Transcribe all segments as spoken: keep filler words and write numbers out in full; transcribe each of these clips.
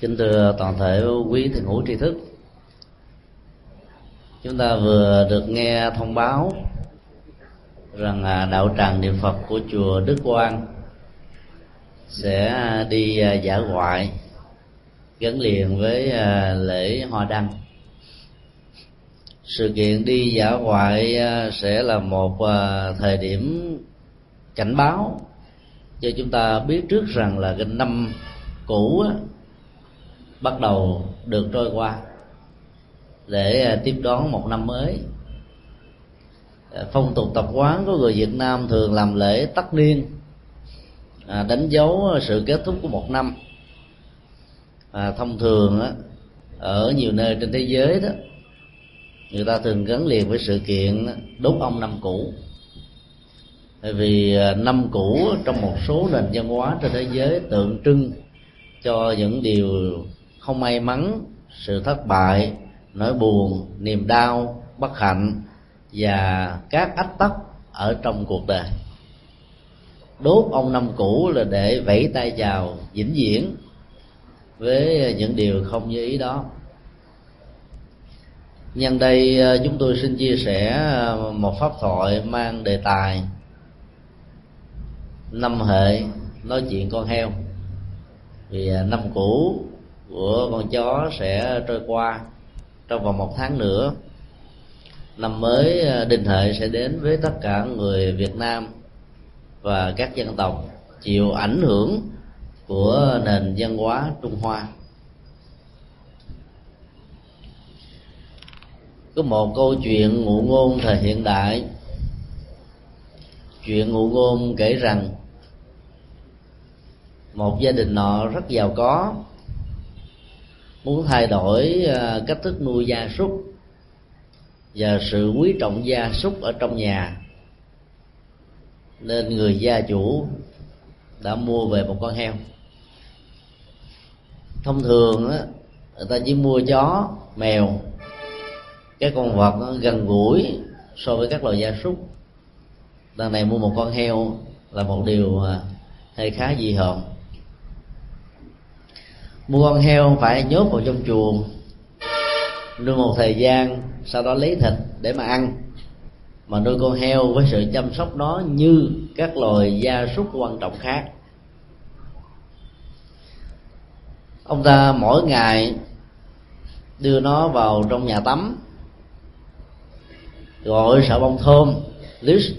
Kính thưa toàn thể quý thiền hữu tri thức, chúng ta vừa được nghe thông báo rằng đạo tràng niệm Phật của chùa Đức Quang sẽ đi dã ngoại gắn liền với lễ Hoa Đăng. Sự kiện đi dã ngoại sẽ là một thời điểm cảnh báo cho chúng ta biết trước rằng là cái năm cũ bắt đầu được trôi qua để tiếp đón một năm mới. Phong tục tập quán của người Việt Nam thường làm lễ tắt niên, đánh dấu sự kết thúc của một năm. Thông thường ở nhiều nơi trên thế giới đó, người ta thường gắn liền với sự kiện đốt ông năm cũ. Bởi vì năm cũ trong một số nền văn hóa trên thế giới tượng trưng cho những điều không may mắn, sự thất bại, nỗi buồn, niềm đau, bất hạnh và các ách tắc ở trong cuộc đời. Đốt ông năm cũ là để vẫy tay chào vĩnh viễn với những điều không như ý đó. Nhân đây chúng tôi xin chia sẻ một pháp thoại mang đề tài Năm Hợi nói chuyện con heo, vì năm cũ của con chó sẽ trôi qua trong vòng một tháng nữa. Năm mới Đinh Hợi sẽ đến với tất cả người Việt Nam và các dân tộc chịu ảnh hưởng của nền văn hóa Trung Hoa. Có một câu chuyện ngụ ngôn thời hiện đại. Chuyện ngụ ngôn kể rằng một gia đình nọ rất giàu có muốn thay đổi cách thức nuôi gia súc và sự quý trọng gia súc ở trong nhà, nên người gia chủ đã mua về một con heo. Thông thường người ta chỉ mua chó, mèo, cái con vật gần gũi so với các loài gia súc. Đằng này mua một con heo là một điều hơi khá dị hợm. Mua con heo phải nhốt vào trong chuồng, nuôi một thời gian, sau đó lấy thịt để mà ăn. Mà nuôi con heo với sự chăm sóc nó như các loài gia súc quan trọng khác. Ông ta mỗi ngày đưa nó vào trong nhà tắm, gọi sợi bông thơm, leash.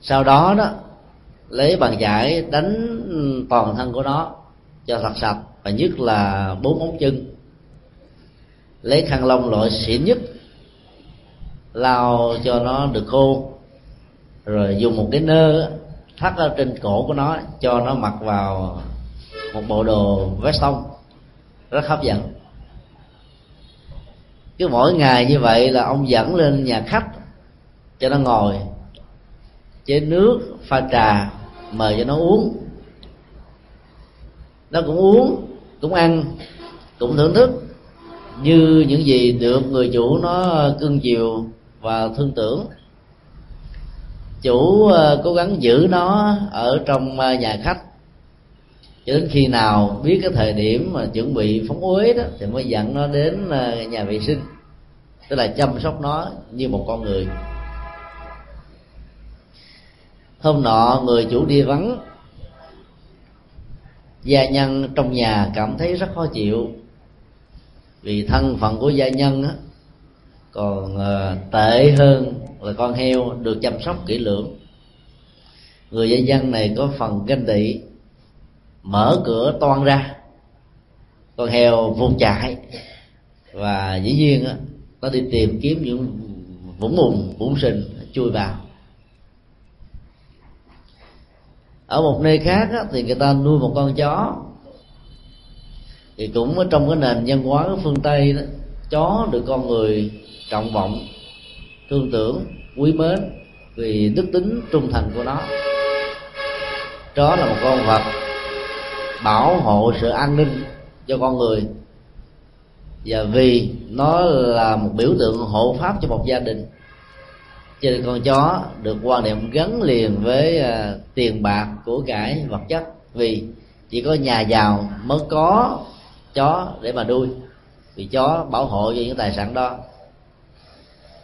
Sau đó đó lấy bàn chải đánh toàn thân của nó cho thật sạch, và nhất là bốn móng chân. Lấy khăn lông loại xịn nhất lau cho nó được khô, rồi dùng một cái nơ thắt ở trên cổ của nó cho nó mặc vào một bộ đồ vest tông rất hấp dẫn. Cứ mỗi ngày như vậy là ông dẫn lên nhà khách cho nó ngồi, chế nước, pha trà, mời cho nó uống. Nó cũng uống, cũng ăn, cũng thưởng thức như những gì được người chủ nó cưng chiều và thương tưởng. Chủ cố gắng giữ nó ở trong nhà khách cho đến khi nào biết cái thời điểm mà chuẩn bị phóng uế đó thì mới dẫn nó đến nhà vệ sinh, tức là chăm sóc nó như một con người. Hôm nọ người chủ đi vắng, gia nhân trong nhà cảm thấy rất khó chịu, vì thân phận của gia nhân á còn tệ hơn là con heo được chăm sóc kỹ lưỡng. Người gia nhân này có phần ganh tị, mở cửa toan ra, con heo vùng chạy, và dĩ nhiên á nó đi tìm kiếm những vũng bùn, vũng sình chui vào. Ở một nơi khác á, thì người ta nuôi một con chó, thì cũng ở trong cái nền văn hóa phương Tây đó, chó được con người trọng vọng, thương tưởng, quý mến vì đức tính trung thành của nó. Chó là một con vật bảo hộ sự an ninh cho con người, và vì nó là một biểu tượng hộ pháp cho một gia đình Cho nên con chó được quan niệm gắn liền với uh, tiền bạc, của cải, vật chất. Vì chỉ có nhà giàu mới có chó để mà nuôi, vì chó bảo hộ cho những tài sản đó.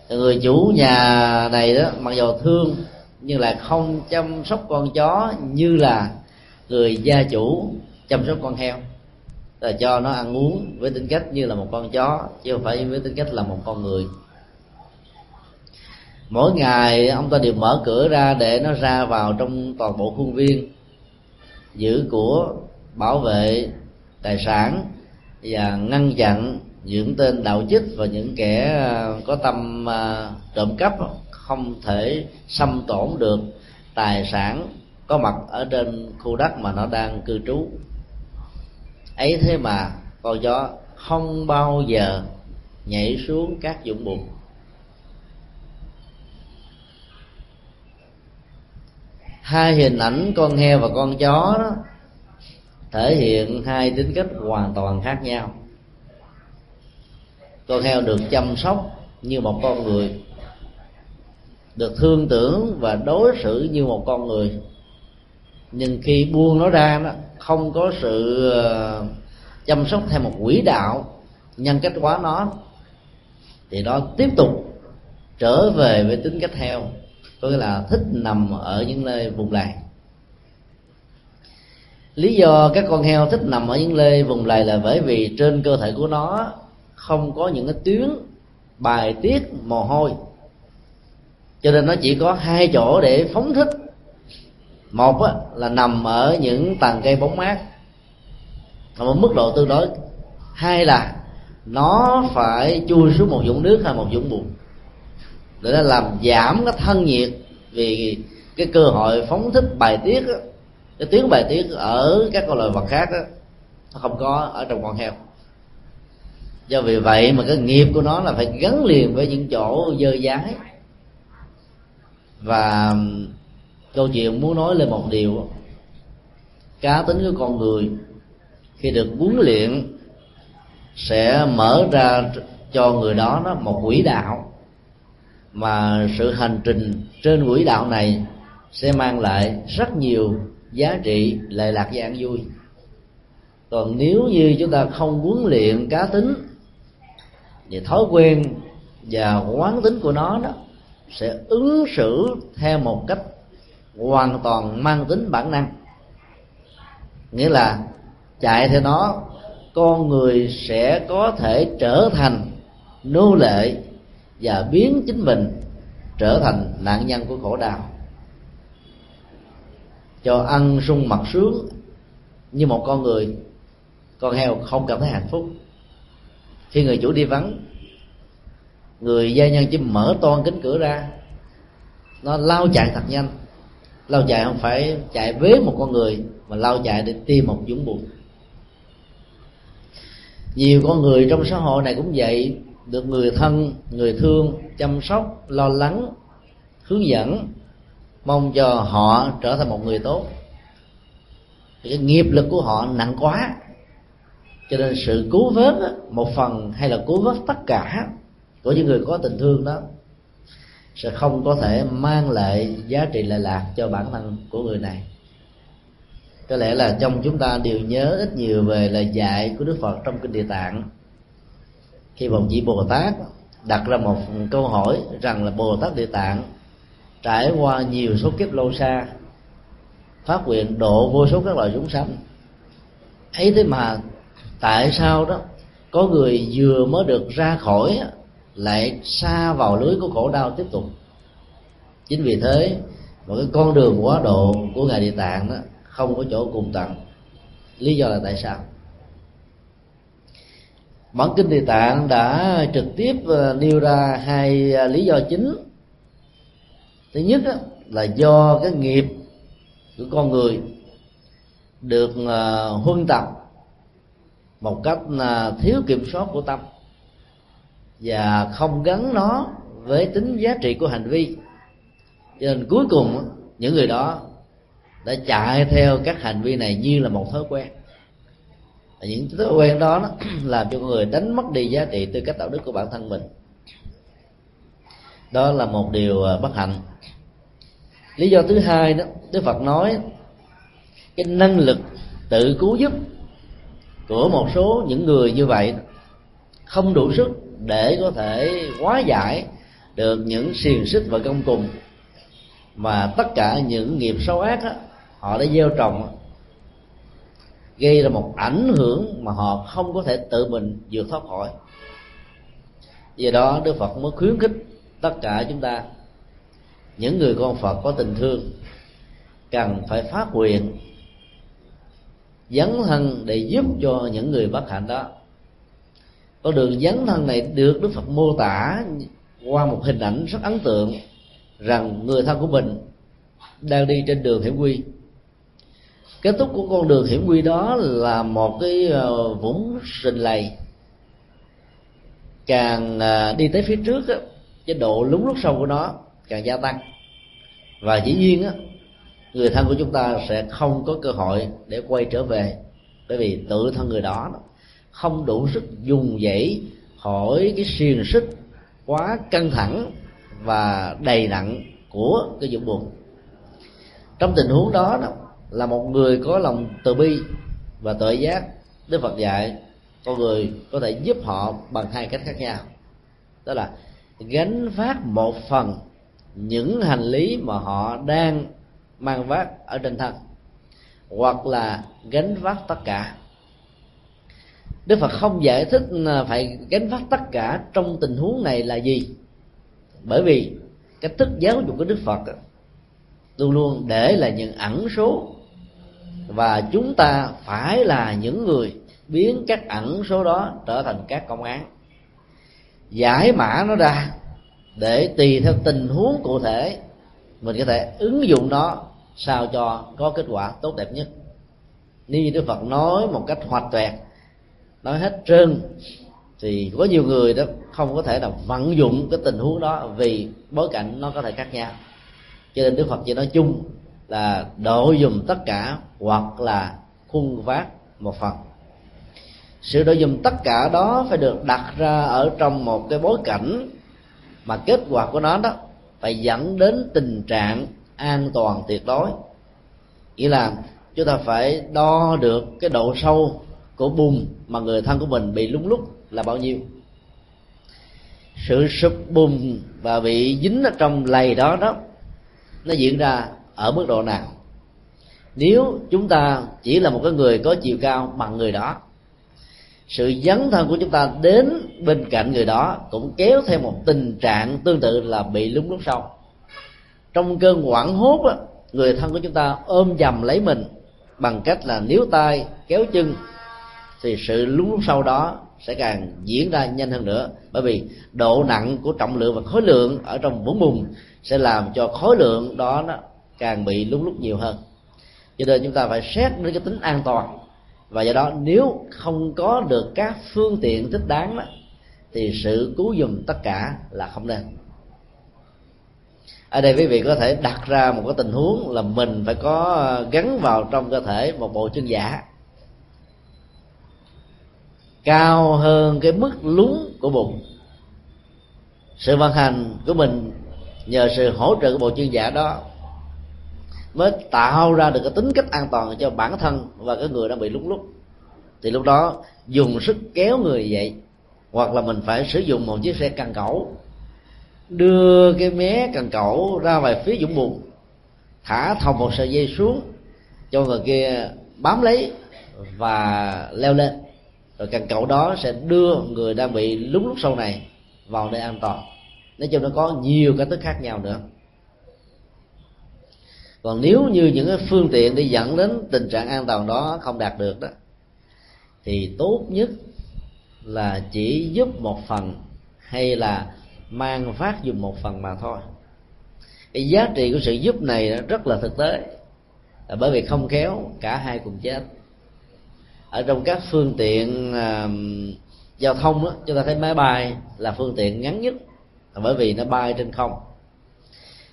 Người chủ nhà này đó mặc dù thương nhưng là không chăm sóc con chó như là người gia chủ chăm sóc con heo, là cho nó ăn uống với tính cách như là một con chó chứ không phải với tính cách là một con người. Mỗi ngày ông ta đều mở cửa ra để nó ra vào trong toàn bộ khuôn viên, giữ của, bảo vệ tài sản và ngăn chặn những tên đạo chích và những kẻ có tâm trộm cắp không thể xâm tổn được tài sản có mặt ở trên khu đất mà nó đang cư trú. Ấy thế mà con chó không bao giờ nhảy xuống các dụng bùn. Hai hình ảnh con heo và con chó đó thể hiện hai tính cách hoàn toàn khác nhau. Con heo được chăm sóc như một con người, được thương tưởng và đối xử như một con người, nhưng khi buông nó ra đó, không có sự chăm sóc theo một quỹ đạo nhân cách hóa nó, thì nó tiếp tục trở về với tính cách heo, có nghĩa là thích nằm ở những nơi vùng lầy. Lý do các con heo thích nằm ở những nơi vùng lầy là bởi vì trên cơ thể của nó không có những cái tuyến bài tiết mồ hôi, cho nên nó chỉ có hai chỗ để phóng thích. Một á, là nằm ở những tàn cây bóng mát ở một mức độ tương đối, hai là nó phải chui xuống một vũng nước hay một vũng bùn để nó làm giảm cái thân nhiệt, vì cái cơ hội phóng thích bài tiết á, cái tuyến bài tiết ở các loài vật khác á, nó không có ở trong con heo. Do vì vậy mà cái nghiệp của nó là phải gắn liền với những chỗ dơ dãi. Và câu chuyện muốn nói lên một điều, cá tính của con người khi được huấn luyện sẽ mở ra cho người đó nó một quỹ đạo, mà sự hành trình trên quỹ đạo này sẽ mang lại rất nhiều giá trị lệ lạc và an vui. Còn nếu như chúng ta không huấn luyện cá tính thì thói quen và quán tính của nó đó sẽ ứng xử theo một cách hoàn toàn mang tính bản năng, nghĩa là chạy theo nó, con người sẽ có thể trở thành nô lệ và biến chính mình trở thành nạn nhân của khổ đau. Cho ăn sung mặc sướng như một con người, con heo không cảm thấy hạnh phúc. Khi người chủ đi vắng, người gia nhân chỉ mở toan cánh cửa ra, nó lao chạy thật nhanh. Lao chạy không phải chạy với một con người, mà lao chạy để tìm một vũng bùn. Nhiều con người trong xã hội này cũng vậy, được người thân, người thương chăm sóc, lo lắng, hướng dẫn, mong cho họ trở thành một người tốt. Cái nghiệp lực của họ nặng quá, cho nên sự cứu vớt một phần hay là cứu vớt tất cả của những người có tình thương đó sẽ không có thể mang lại giá trị lệ lạc cho bản thân của người này. Có lẽ là trong chúng ta đều nhớ ít nhiều về lời dạy của Đức Phật trong kinh Địa Tạng, khi một vị Bồ Tát đặt ra một câu hỏi rằng là Bồ Tát Địa Tạng trải qua nhiều số kiếp lâu xa, phát nguyện độ vô số các loài chúng sanh, ấy thế mà tại sao đó có người vừa mới được ra khỏi lại xa vào lưới của khổ đau tiếp tục? Chính vì thế một cái con đường quá độ của ngài Địa Tạng đó không có chỗ cùng tận. Lý do là tại sao? Bản kinh Địa Tạng đã trực tiếp nêu ra hai lý do chính. Thứ nhất là do cái nghiệp của con người được huân tập một cách thiếu kiểm soát của tâm và không gắn nó với tính giá trị của hành vi, cho nên cuối cùng những người đó đã chạy theo các hành vi này như là một thói quen. Những thói quen đó làm cho con người đánh mất đi giá trị tư cách đạo đức của bản thân mình. Đó là một điều bất hạnh. Lý do thứ hai đó, Đức Phật nói cái năng lực tự cứu giúp của một số những người như vậy không đủ sức để có thể hóa giải được những xiềng xích và gông cùm mà tất cả những nghiệp xấu ác đó, họ đã gieo trồng, gây ra một ảnh hưởng mà họ không có thể tự mình vượt thoát khỏi. Vì đó Đức Phật mới khuyến khích tất cả chúng ta, những người con Phật có tình thương, cần phải phát nguyện dấn thân để giúp cho những người bất hạnh đó. Con đường dấn thân này được Đức Phật mô tả qua một hình ảnh rất ấn tượng, rằng người thân của mình đang đi trên đường hiểm nguy. Kết thúc của con đường hiểm nguy đó là một cái vũng sình lầy. Càng đi tới phía trước, cái độ lún lút sâu của nó càng gia tăng, và dĩ nhiên người thân của chúng ta sẽ không có cơ hội để quay trở về, bởi vì tự thân người đó không đủ sức vùng dẫy khỏi cái xiềng xích quá căng thẳng và đầy nặng của cái vũng buồn. Trong tình huống đó là một người có lòng từ bi và tuệ giác, Đức Phật dạy con người có thể giúp họ bằng hai cách khác nhau, đó là gánh vác một phần những hành lý mà họ đang mang vác ở trên thân, hoặc là gánh vác tất cả. Đức Phật không giải thích phải gánh vác tất cả trong tình huống này là gì, bởi vì cách thức giáo dục của Đức Phật luôn luôn để là những ẩn số, và chúng ta phải là những người biến các ẩn số đó trở thành các công án, giải mã nó ra để tùy theo tình huống cụ thể mình có thể ứng dụng nó sao cho có kết quả tốt đẹp nhất. Nếu như Đức Phật nói một cách hoạch toẹt, nói hết trơn, thì có nhiều người đó không có thể là vận dụng cái tình huống đó vì bối cảnh nó có thể khác nhau. Cho nên Đức Phật chỉ nói chung là độ dùm tất cả hoặc là khuân vác một phần. Sự độ dùm tất cả đó phải được đặt ra ở trong một cái bối cảnh mà kết quả của nó đó phải dẫn đến tình trạng an toàn tuyệt đối. Nghĩa là chúng ta phải đo được cái độ sâu của bùn mà người thân của mình bị lún lút là bao nhiêu. Sự sụp bùn và bị dính ở trong lầy đó đó, nó diễn ra ở mức độ nào? Nếu chúng ta chỉ là một cái người có chiều cao bằng người đó, sự dấn thân của chúng ta đến bên cạnh người đó cũng kéo theo một tình trạng tương tự là bị lún lút sâu. Trong cơn hoảng hốt, người thân của chúng ta ôm dầm lấy mình bằng cách là níu tay, kéo chân, thì sự lún lút sâu đó sẽ càng diễn ra nhanh hơn nữa, bởi vì độ nặng của trọng lượng và khối lượng ở trong vũng bùn sẽ làm cho khối lượng đó nó càng bị lún lút nhiều hơn. Cho nên chúng ta phải xét đến cái tính an toàn, và do đó nếu không có được các phương tiện thích đáng đó, thì sự cứu giùm tất cả là không nên. Ở đây quý vị có thể đặt ra một cái tình huống là mình phải có gắn vào trong cơ thể một bộ chân giả cao hơn cái mức lún của bụng. Sự vận hành của mình nhờ sự hỗ trợ của bộ chân giả đó mới tạo ra được cái tính cách an toàn cho bản thân và cái người đang bị lún lút. Thì lúc đó dùng sức kéo người dậy, hoặc là mình phải sử dụng một chiếc xe cần cẩu, đưa cái mé cần cẩu ra về phía vũng bùn, thả thòng một sợi dây xuống cho người kia bám lấy và leo lên, rồi cần cẩu đó sẽ đưa người đang bị lún lút sâu này vào nơi an toàn. Nói chung nó có nhiều cách thức khác nhau nữa. Còn nếu như những cái phương tiện để dẫn đến tình trạng an toàn đó không đạt được đó, thì tốt nhất là chỉ giúp một phần hay là mang vác dùng một phần mà thôi. Cái giá trị của sự giúp này rất là thực tế, là bởi vì không khéo cả hai cùng chết. Ở trong các phương tiện à, giao thông đó, chúng ta thấy máy bay là phương tiện ngắn nhất, là bởi vì nó bay trên không.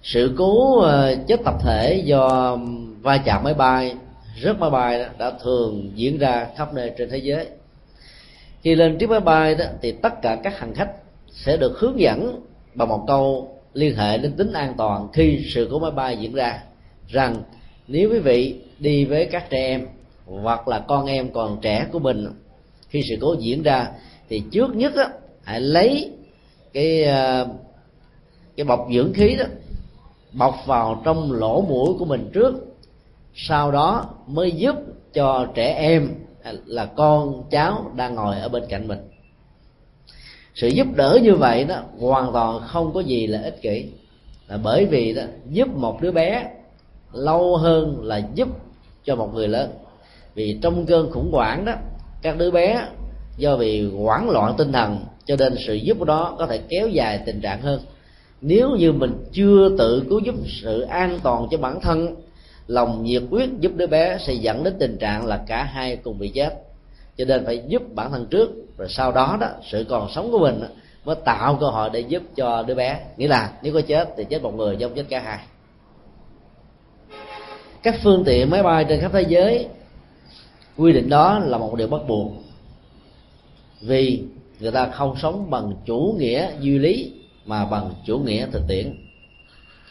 Sự cố chết tập thể do va chạm máy bay, rớt máy bay đó, đã thường diễn ra khắp nơi trên thế giới. Khi lên chiếc máy bay đó, thì tất cả các hành khách sẽ được hướng dẫn bằng một câu liên hệ đến tính an toàn khi sự cố máy bay diễn ra, rằng nếu quý vị đi với các trẻ em hoặc là con em còn trẻ của mình khi sự cố diễn ra, thì trước nhất á, hãy lấy cái cái bọc dưỡng khí đó bọc vào trong lỗ mũi của mình trước, sau đó mới giúp cho trẻ em là con cháu đang ngồi ở bên cạnh mình. Sự giúp đỡ như vậy đó hoàn toàn không có gì là ích kỷ, là bởi vì đó giúp một đứa bé lâu hơn là giúp cho một người lớn. Vì trong cơn khủng hoảng đó, các đứa bé do bị hoảng loạn tinh thần, cho nên sự giúp đó có thể kéo dài tình trạng hơn. Nếu như mình chưa tự cứu giúp sự an toàn cho bản thân, lòng nhiệt huyết giúp đứa bé sẽ dẫn đến tình trạng là cả hai cùng bị chết. Cho nên phải giúp bản thân trước, rồi sau đó đó sự còn sống của mình mới tạo cơ hội để giúp cho đứa bé. Nghĩa là nếu có chết thì chết một người chứ không chết cả hai. Các phương tiện máy bay trên khắp thế giới, quy định đó là một điều bắt buộc, vì người ta không sống bằng chủ nghĩa duy lý mà bằng chủ nghĩa thực tiễn,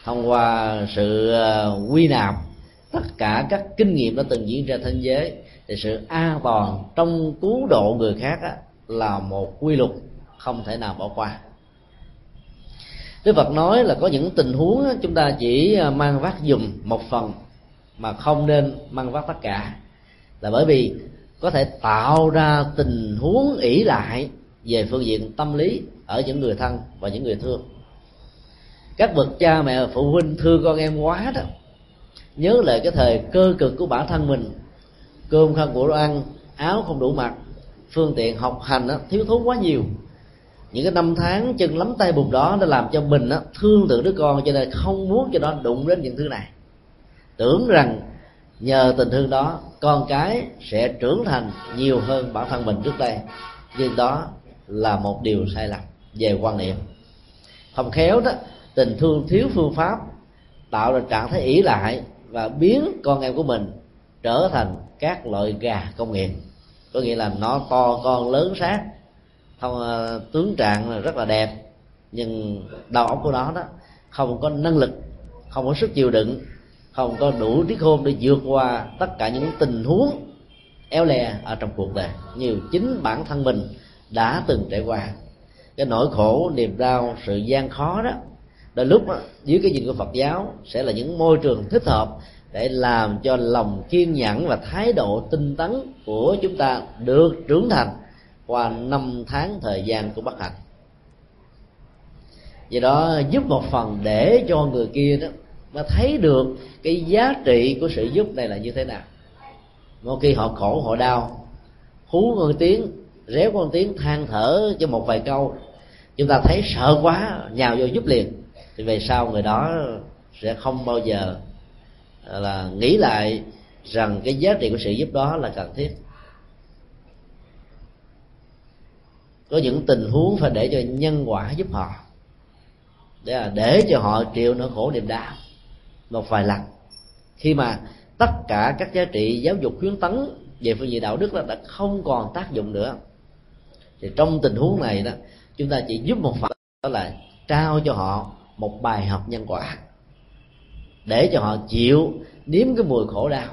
thông qua sự quy nạp tất cả các kinh nghiệm đã từng diễn ra thế giới. Thì sự an toàn trong cứu độ người khác á, là một quy luật không thể nào bỏ qua. Đức Phật nói là có những tình huống á, chúng ta chỉ mang vác dùm một phần mà không nên mang vác tất cả, là bởi vì có thể tạo ra tình huống ỷ lại về phương diện tâm lý ở những người thân và những người thương. Các bậc cha mẹ phụ huynh thương con em quá đó, nhớ lại cái thời cơ cực của bản thân mình, cơm không đủ ăn, áo không đủ mặc, phương tiện học hành đó, thiếu thốn quá nhiều. Những cái năm tháng chân lắm tay bùn đó đã làm cho mình đó, thương tưởng đứa con, cho nên không muốn cho nó đụng đến những thứ này, tưởng rằng nhờ tình thương đó con cái sẽ trưởng thành nhiều hơn bản thân mình trước đây. Nhưng đó là một điều sai lầm về quan niệm. Không khéo đó, tình thương thiếu phương pháp tạo ra trạng thái ỷ lại và biến con em của mình trở thành các loại gà công nghiệp, có nghĩa là nó to con lớn xác, không, tướng trạng rất là đẹp, nhưng đầu óc của nó đó không có năng lực, không có sức chịu đựng, không có đủ trí khôn để vượt qua tất cả những tình huống éo le ở trong cuộc đời như chính bản thân mình đã từng trải qua. Cái nỗi khổ, niềm đau, sự gian khó đó đôi lúc đó, dưới cái nhìn của Phật giáo sẽ là những môi trường thích hợp để làm cho lòng kiên nhẫn và thái độ tinh tấn của chúng ta được trưởng thành qua năm tháng thời gian của bất hạnh. Vì đó giúp một phần để cho người kia đó mà thấy được cái giá trị của sự giúp này là như thế nào. Một khi họ khổ, họ đau, hú con tiếng, réo con tiếng, than thở cho một vài câu, chúng ta thấy sợ quá, nhào vô giúp liền, thì về sau người đó sẽ không bao giờ là nghĩ lại rằng cái giá trị của sự giúp đó là cần thiết. Có những tình huống phải để cho nhân quả giúp họ, để, là để cho họ chịu nỗi khổ niềm đau một vài lần. Khi mà tất cả các giá trị giáo dục khuyến tấn về phương diện đạo đức là đã không còn tác dụng nữa, thì trong tình huống này đó, chúng ta chỉ giúp một phần, đó là trao cho họ một bài học nhân quả, để cho họ chịu nếm cái mùi khổ đau,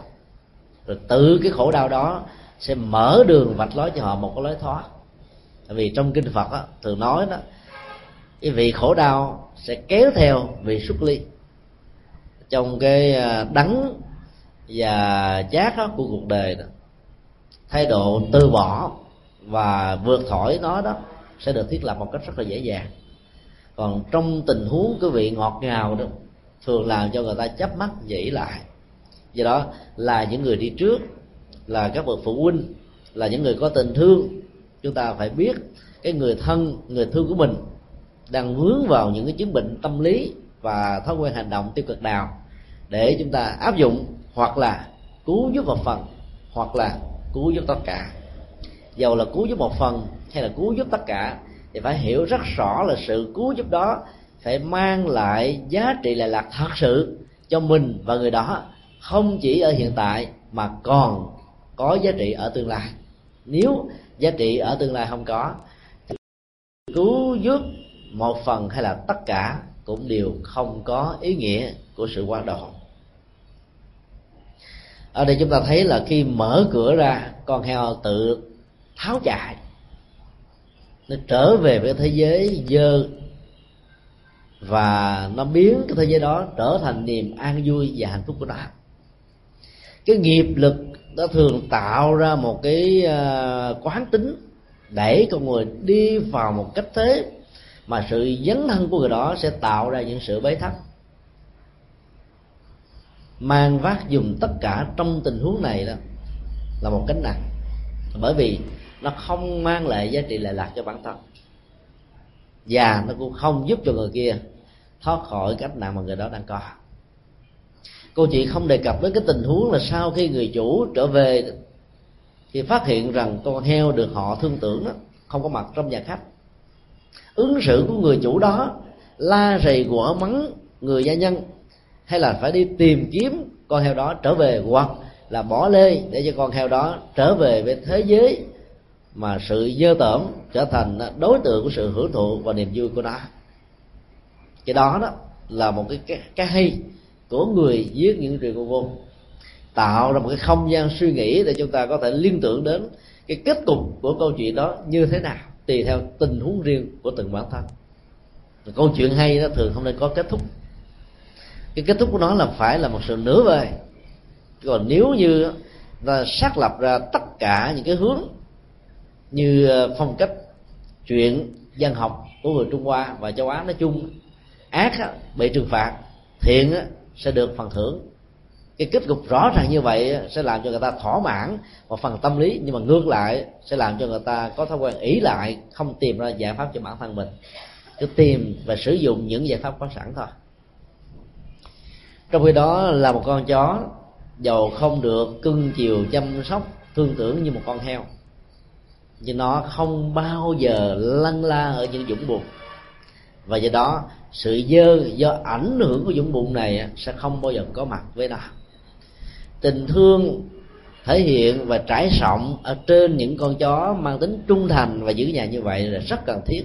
rồi từ cái khổ đau đó sẽ mở đường vạch lối cho họ một cái lối thoát. Tại vì trong kinh Phật đó, thường nói đó, cái vị khổ đau sẽ kéo theo vị xuất ly. Trong cái đắng và chát của cuộc đời đó, thái độ từ bỏ và vượt khỏi nó đó sẽ được thiết lập một cách rất là dễ dàng. Còn trong tình huống cái vị ngọt ngào đó thường làm cho người ta chớp mắt dĩ lại. Do đó là những người đi trước, là các bậc phụ huynh, là những người có tình thương, chúng ta phải biết cái người thân, người thương của mình đang vướng vào những cái chứng bệnh tâm lý và thói quen hành động tiêu cực nào, để chúng ta áp dụng hoặc là cứu giúp một phần, hoặc là cứu giúp tất cả. Dầu là cứu giúp một phần hay là cứu giúp tất cả, thì phải hiểu rất rõ là sự cứu giúp đó phải mang lại giá trị lệ lạc thật sự cho mình và người đó, không chỉ ở hiện tại mà còn có giá trị ở tương lai. Nếu giá trị ở tương lai không có, thì cứu giúp một phần hay là tất cả cũng đều không có ý nghĩa của sự hoạt động. Ở đây chúng ta thấy là khi mở cửa ra, con heo tự tháo chạy, nó trở về với thế giới dơ, và nó biến cái thế giới đó trở thành niềm an vui và hạnh phúc của nó. Cái nghiệp lực nó thường tạo ra một cái quán tính để con người đi vào một cách thế mà sự dấn thân của người đó sẽ tạo ra những sự bế tắc. Mang vác dùng tất cả trong tình huống này đó là một cánh nặng, bởi vì nó không mang lại giá trị lợi lạc cho bản thân, và nó cũng không giúp cho người kia thoát khỏi cách nào mà người đó đang có. Cô chị không đề cập đến cái tình huống là sau khi người chủ trở về thì phát hiện rằng con heo được họ thương tưởng đó không có mặt trong nhà khách. Ứng xử của người chủ đó la rầy quở mắng người gia nhân, hay là phải đi tìm kiếm con heo đó trở về, hoặc là bỏ lê để cho con heo đó trở về với thế giới mà sự dơ tởm trở thành đối tượng của sự hưởng thụ và niềm vui của nó. Cái đó đó là một cái cái, cái hay của người viết những truyện ngụ ngôn, tạo ra một cái không gian suy nghĩ để chúng ta có thể liên tưởng đến cái kết cục của câu chuyện đó như thế nào tùy theo tình huống riêng của từng bản thân. Câu chuyện hay đó thường không nên có kết thúc. Cái kết thúc của nó là phải là một sự nửa vời. Còn nếu như ta xác lập ra tất cả những cái hướng như phong cách chuyện văn học của người Trung Hoa và châu Á nói chung, ác bị trừng phạt, thiện sẽ được phần thưởng, cái kết cục rõ ràng như vậy sẽ làm cho người ta thỏa mãn một phần tâm lý, nhưng mà ngược lại sẽ làm cho người ta có thói quen ỷ lại, không tìm ra giải pháp cho bản thân mình, cứ tìm và sử dụng những giải pháp có sẵn thôi. Trong khi đó là một con chó, dầu không được cưng chiều chăm sóc thương tưởng như một con heo, nhưng nó không bao giờ lăn la ở những vũng bùn, và do đó sự dơ do ảnh hưởng của vũng bùn này sẽ không bao giờ có mặt với nó. Tình thương thể hiện và trải rộng ở trên những con chó mang tính trung thành và giữ nhà như vậy là rất cần thiết.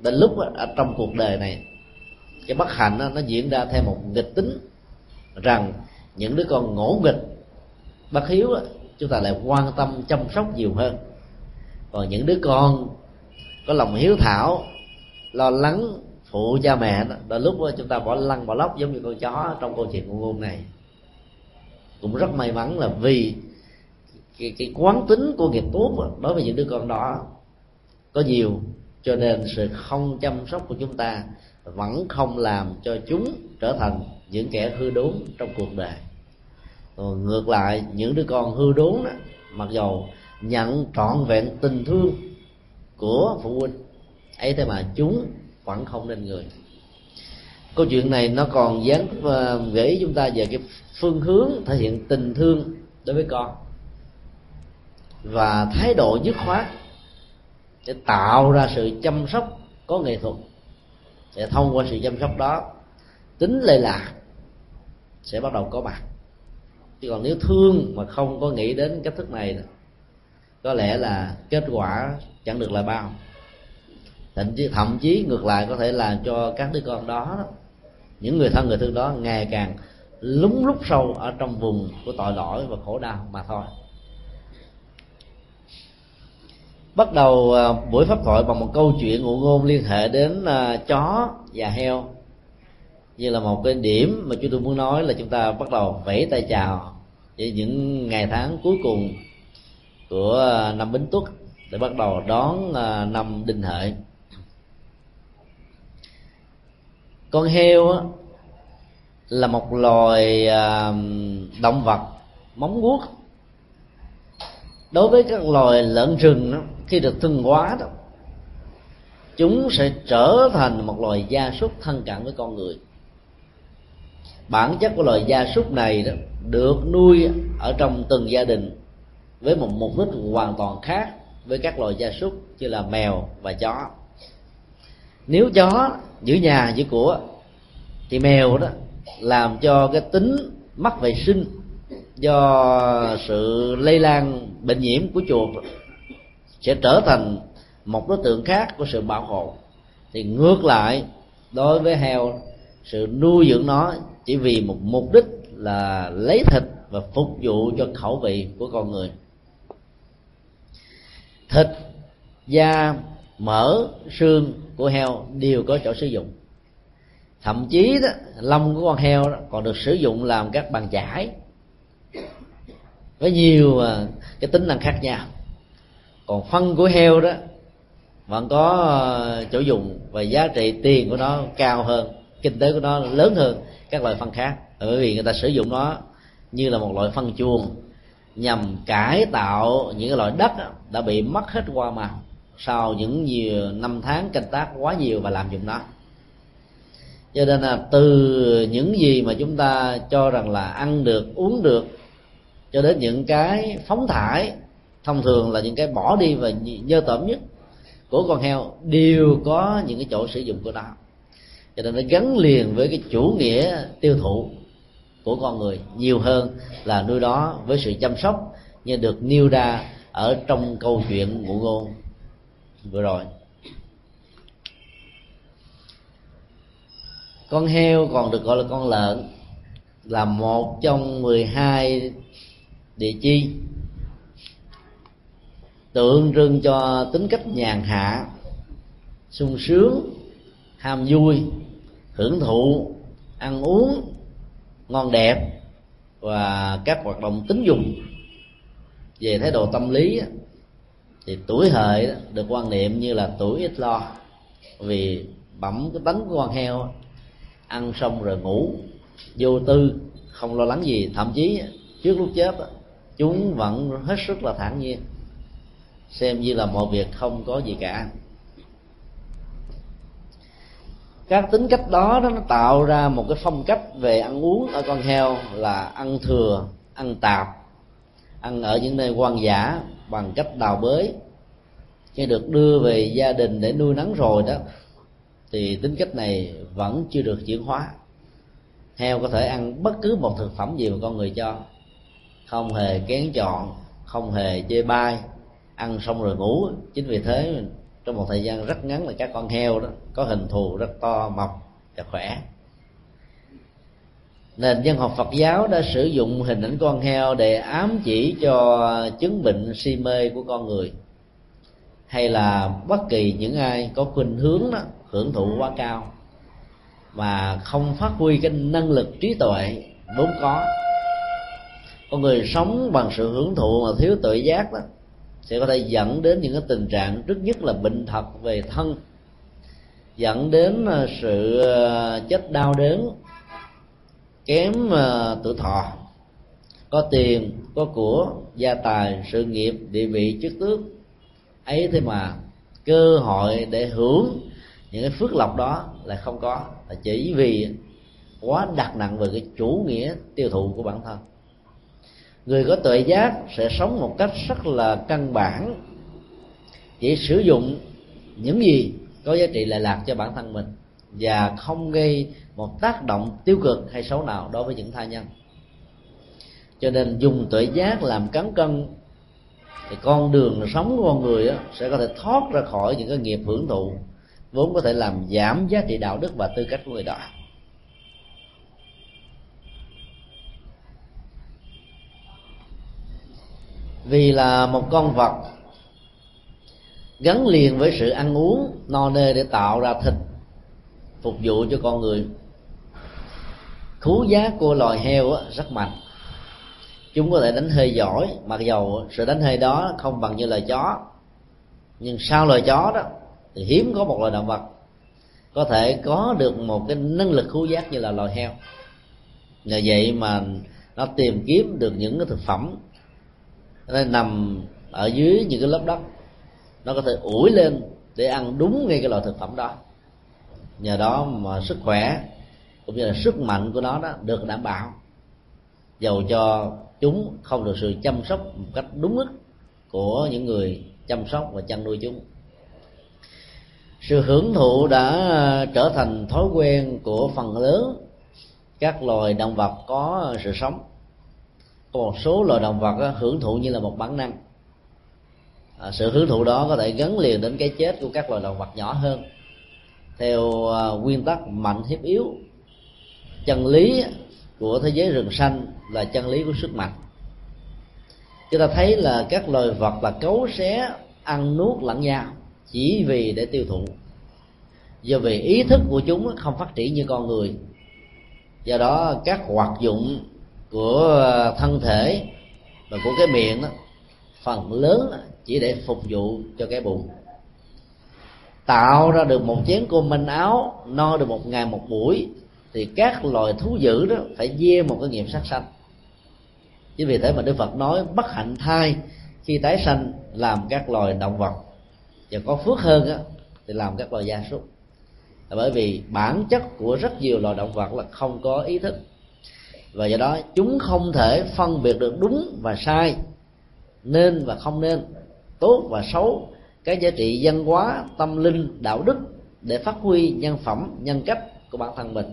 Đến lúc ở trong cuộc đời này, cái bất hạnh nó diễn ra theo một nghịch tính, rằng những đứa con ngỗ nghịch bất hiếu chúng ta lại quan tâm chăm sóc nhiều hơn, còn những đứa con có lòng hiếu thảo lo lắng phụ cha mẹ đó, lúc chúng ta bỏ lăn bỏ lóc giống như con chó trong câu chuyện ngụ ngôn này. Cũng rất may mắn là vì cái, cái quán tính của nghiệp tốt đối với những đứa con đó có nhiều, cho nên sự không chăm sóc của chúng ta vẫn không làm cho chúng trở thành những kẻ hư đốn trong cuộc đời. Còn ngược lại, những đứa con hư đốn đó, mặc dầu nhận trọn vẹn tình thương của phụ huynh ấy, thế mà chúng vẫn không nên người. Câu chuyện này nó còn dán gợi ý chúng ta về cái phương hướng thể hiện tình thương đối với con, và thái độ dứt khoát để tạo ra sự chăm sóc có nghệ thuật, để thông qua sự chăm sóc đó tính lệ lạc sẽ bắt đầu có mặt. Chứ còn nếu thương mà không có nghĩ đến cách thức này, có lẽ là kết quả chẳng được là bao, thậm chí ngược lại có thể làm cho các đứa con đó, những người thân người thương đó ngày càng lúng lút sâu ở trong vùng của tội lỗi và khổ đau mà thôi. Bắt đầu buổi pháp thoại bằng một câu chuyện ngụ ngôn liên hệ đến chó và heo, như là một cái điểm mà chúng tôi muốn nói là chúng ta bắt đầu vẫy tay chào với những ngày tháng cuối cùng của năm Bính Tuất để bắt đầu đón năm Đinh Hợi. Con heo là một loài động vật móng guốc. Đối với các loài lợn rừng, khi được thuần hóa đó, chúng sẽ trở thành một loài gia súc thân cận với con người. Bản chất của loài gia súc này đó, được nuôi ở trong từng gia đình với một mục đích hoàn toàn khác với các loài gia súc như là mèo và chó. Nếu chó giữ nhà giữ của, thì mèo đó làm cho cái tính mất vệ sinh do sự lây lan bệnh nhiễm của chuột sẽ trở thành một đối tượng khác của sự bảo hộ. Thì ngược lại, đối với heo, sự nuôi dưỡng nó chỉ vì một mục đích là lấy thịt và phục vụ cho khẩu vị của con người. Thịt, da, mỡ, xương của heo đều có chỗ sử dụng. Thậm chí đó, lông của con heo đó còn được sử dụng làm các bàn chải với nhiều cái tính năng khác nhau. Còn phân của heo đó vẫn có chỗ dùng và giá trị tiền của nó cao hơn, kinh tế của nó lớn hơn các loại phân khác, bởi vì người ta sử dụng nó như là một loại phân chuồng nhằm cải tạo những loại đất đã bị mất hết hoa màu sau những nhiều năm tháng canh tác quá nhiều và lạm dụng nó. Cho nên là từ những gì mà chúng ta cho rằng là ăn được, uống được, cho đến những cái phóng thải thông thường là những cái bỏ đi và dơ tởm nhất của con heo đều có những cái chỗ sử dụng của nó. Cho nên nó gắn liền với cái chủ nghĩa tiêu thụ của con người nhiều hơn là nuôi đó với sự chăm sóc như được nêu ra ở trong câu chuyện ngụ ngôn vừa rồi. Con heo còn được gọi là con lợn, là một trong mười hai địa chi tượng trưng cho tính cách nhàn hạ, sung sướng, ham vui, hưởng thụ, ăn uống ngon đẹp và các hoạt động tính dục. Về thái độ tâm lý thì tuổi Hợi được quan niệm như là tuổi ít lo, vì bẩm cái tánh của con heo ăn xong rồi ngủ, vô tư, không lo lắng gì, thậm chí trước lúc chết chúng vẫn hết sức là thản nhiên, xem như là mọi việc không có gì cả. Các tính cách đó, đó nó tạo ra một cái phong cách về ăn uống ở con heo là ăn thừa, ăn tạp, ăn ở những nơi hoang dã bằng cách đào bới. Khi được đưa về gia đình để nuôi nấng rồi đó thì tính cách này vẫn chưa được chuyển hóa. Heo có thể ăn bất cứ một thực phẩm gì mà con người cho, không hề kén chọn, không hề chê bai, ăn xong rồi ngủ. Chính vì thế trong một thời gian rất ngắn là các con heo đó có hình thù rất to, mọc và khỏe. Nền văn học Phật giáo đã sử dụng hình ảnh con heo để ám chỉ cho chứng bệnh si mê của con người, hay là bất kỳ những ai có khuynh hướng đó hưởng thụ quá cao mà không phát huy cái năng lực trí tuệ vốn có. Con người sống bằng sự hưởng thụ mà thiếu tuệ giác đó sẽ có thể dẫn đến những cái tình trạng, trước nhất là bệnh tật về thân, dẫn đến sự chết đau đớn, kém tuổi thọ. Có tiền, có của, gia tài, sự nghiệp, địa vị, chức tước, ấy thế mà cơ hội để hưởng những cái phước lộc đó là không có, là chỉ vì quá đặt nặng về cái chủ nghĩa tiêu thụ của bản thân. Người có tuệ giác sẽ sống một cách rất là căn bản, chỉ sử dụng những gì có giá trị lệ lạc cho bản thân mình và không gây một tác động tiêu cực hay xấu nào đối với những tha nhân. Cho nên dùng tuệ giác làm cán cân thì con đường sống của con người sẽ có thể thoát ra khỏi những cái nghiệp hưởng thụ vốn có thể làm giảm giá trị đạo đức và tư cách của người đó. Vì là một con vật gắn liền với sự ăn uống no nê để tạo ra thịt phục vụ cho con người, khứu giác của loài heo rất mạnh. Chúng có thể đánh hơi giỏi, mặc dầu sự đánh hơi đó không bằng như loài chó, nhưng sau loài chó đó thì hiếm có một loài động vật có thể có được một cái năng lực khứu giác như là loài heo. Nhờ vậy mà nó tìm kiếm được những cái thực phẩm nó nằm ở dưới những cái lớp đất, nó có thể ủi lên để ăn đúng ngay cái loại thực phẩm đó. Nhờ đó mà sức khỏe cũng như là sức mạnh của nó đó được đảm bảo, dầu cho chúng không được sự chăm sóc một cách đúng mức của những người chăm sóc và chăn nuôi chúng. Sự hưởng thụ đã trở thành thói quen của phần lớn các loài động vật có sự sống. Có một số loài động vật hưởng thụ như là một bản năng. Sự hưởng thụ đó có thể gắn liền đến cái chết của các loài động vật nhỏ hơn. theo nguyên tắc mạnh hiếp yếu. Chân lý của thế giới rừng xanh là chân lý của sức mạnh. Chúng ta thấy là các loài vật là cấu xé ăn nuốt lẫn nhau chỉ vì để tiêu thụ, do vì ý thức của chúng không phát triển như con người. Do đó các hoạt dụng của thân thể và của cái miệng đó, phần lớn chỉ để phục vụ cho cái bụng, tạo ra được một chén cơm manh áo no được một ngày một buổi, thì các loài thú dữ đó phải gieo một cái nghiệp sát sanh. Chính vì thế mà Đức Phật nói bất hạnh thay khi tái sanh làm các loài động vật, và có phước hơn á thì làm các loài gia súc. Là bởi vì bản chất của rất nhiều loài động vật là không có ý thức, và do đó chúng không thể phân biệt được đúng và sai, nên và không nên, tốt và xấu, các giá trị văn hóa, tâm linh, đạo đức để phát huy nhân phẩm, nhân cách của bản thân mình.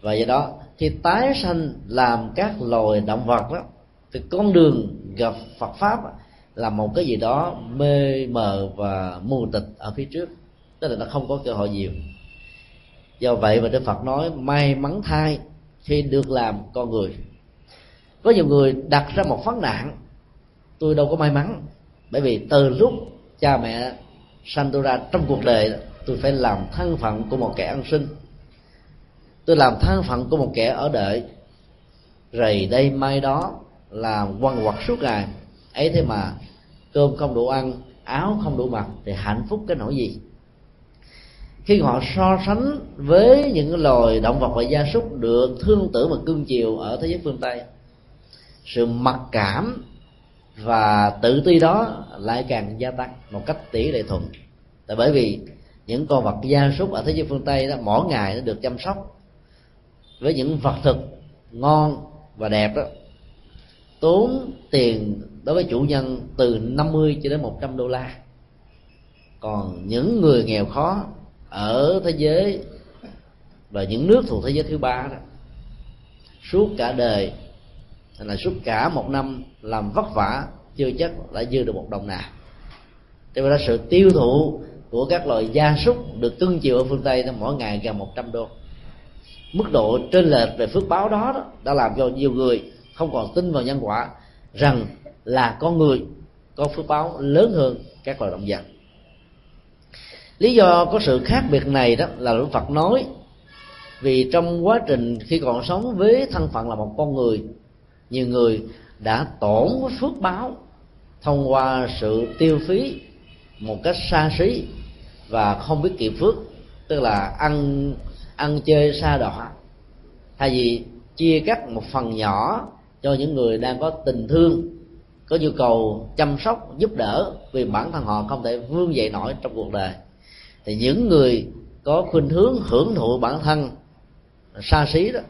Và do đó khi tái sanh làm các loài động vật đó, thì con đường gặp Phật pháp là một cái gì đó mê mờ và mù tịch ở phía trước, tức là nó không có cơ hội nhiều. Do vậy mà Đức Phật nói may mắn thay khi được làm con người. Có nhiều người đặt ra một vấn nạn: tôi đâu có may mắn, bởi vì từ lúc cha mẹ sanh tôi ra trong cuộc đời, tôi phải làm thân phận của một kẻ ăn sinh, tôi làm thân phận của một kẻ ở đợi, rầy đây mai đó, làm quằn quật suốt ngày. Ấy thế mà cơm không đủ ăn, áo không đủ mặc thì hạnh phúc cái nỗi gì. Khi họ so sánh với những loài động vật và gia súc được thương tử và cưng chiều ở thế giới phương Tây, sự mặc cảm và tự ti đó lại càng gia tăng một cách tỷ lệ thuận. Tại bởi vì những con vật gia súc ở thế giới phương Tây đó mỗi ngày nó được chăm sóc với những vật thực ngon và đẹp đó, tốn tiền đối với chủ nhân từ năm mươi cho đến một trăm đô la. Còn những người nghèo khó ở thế giới và những nước thuộc thế giới thứ ba đó, suốt cả đời là suốt cả một năm làm vất vả chưa chắc đã dư được một đồng nào. Thế nên sự tiêu thụ của các loài gia súc được cưng chiều ở phương Tây đó, mỗi ngày gần một trăm đô. Mức độ trên lệch về phước báo đó, đó đã làm cho nhiều người không còn tin vào nhân quả, rằng là con người có phước báo lớn hơn các loài động vật. Lý do có sự khác biệt này đó là Đức Phật nói, vì trong quá trình khi còn sống với thân phận là một con người, nhiều người đã tổn phước báo thông qua sự tiêu phí một cách xa xỉ và không biết kiệm phước, tức là ăn ăn chơi xa đọa, thay vì chia cắt một phần nhỏ cho những người đang có tình thương, có nhu cầu chăm sóc giúp đỡ, vì bản thân họ không thể vươn dậy nổi trong cuộc đời. Thì những người có khuynh hướng hưởng thụ bản thân xa xí đó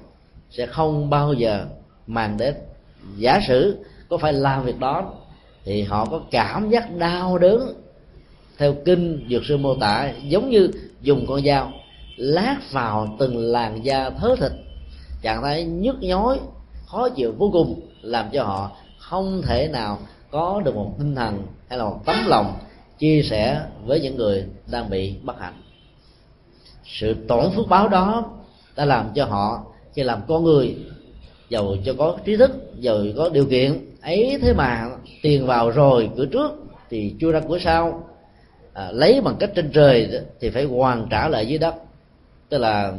sẽ không bao giờ màng đến, giả sử có phải làm việc đó thì họ có cảm giác đau đớn theo kinh dược sư mô tả, giống như dùng con dao lát vào từng làn da thớ thịt, trạng thái nhức nhối khó chịu vô cùng, làm cho họ không thể nào có được một tinh thần hay là một tấm lòng chia sẻ với những người đang bị bất hạnh. Sự tổn phước báo đó đã làm cho họ khi làm con người, dầu cho có trí thức, dầu có điều kiện, ấy thế mà tiền vào rồi cửa trước thì chui ra cửa sau, à, lấy bằng cách trên trời thì phải hoàn trả lại dưới đất, tức là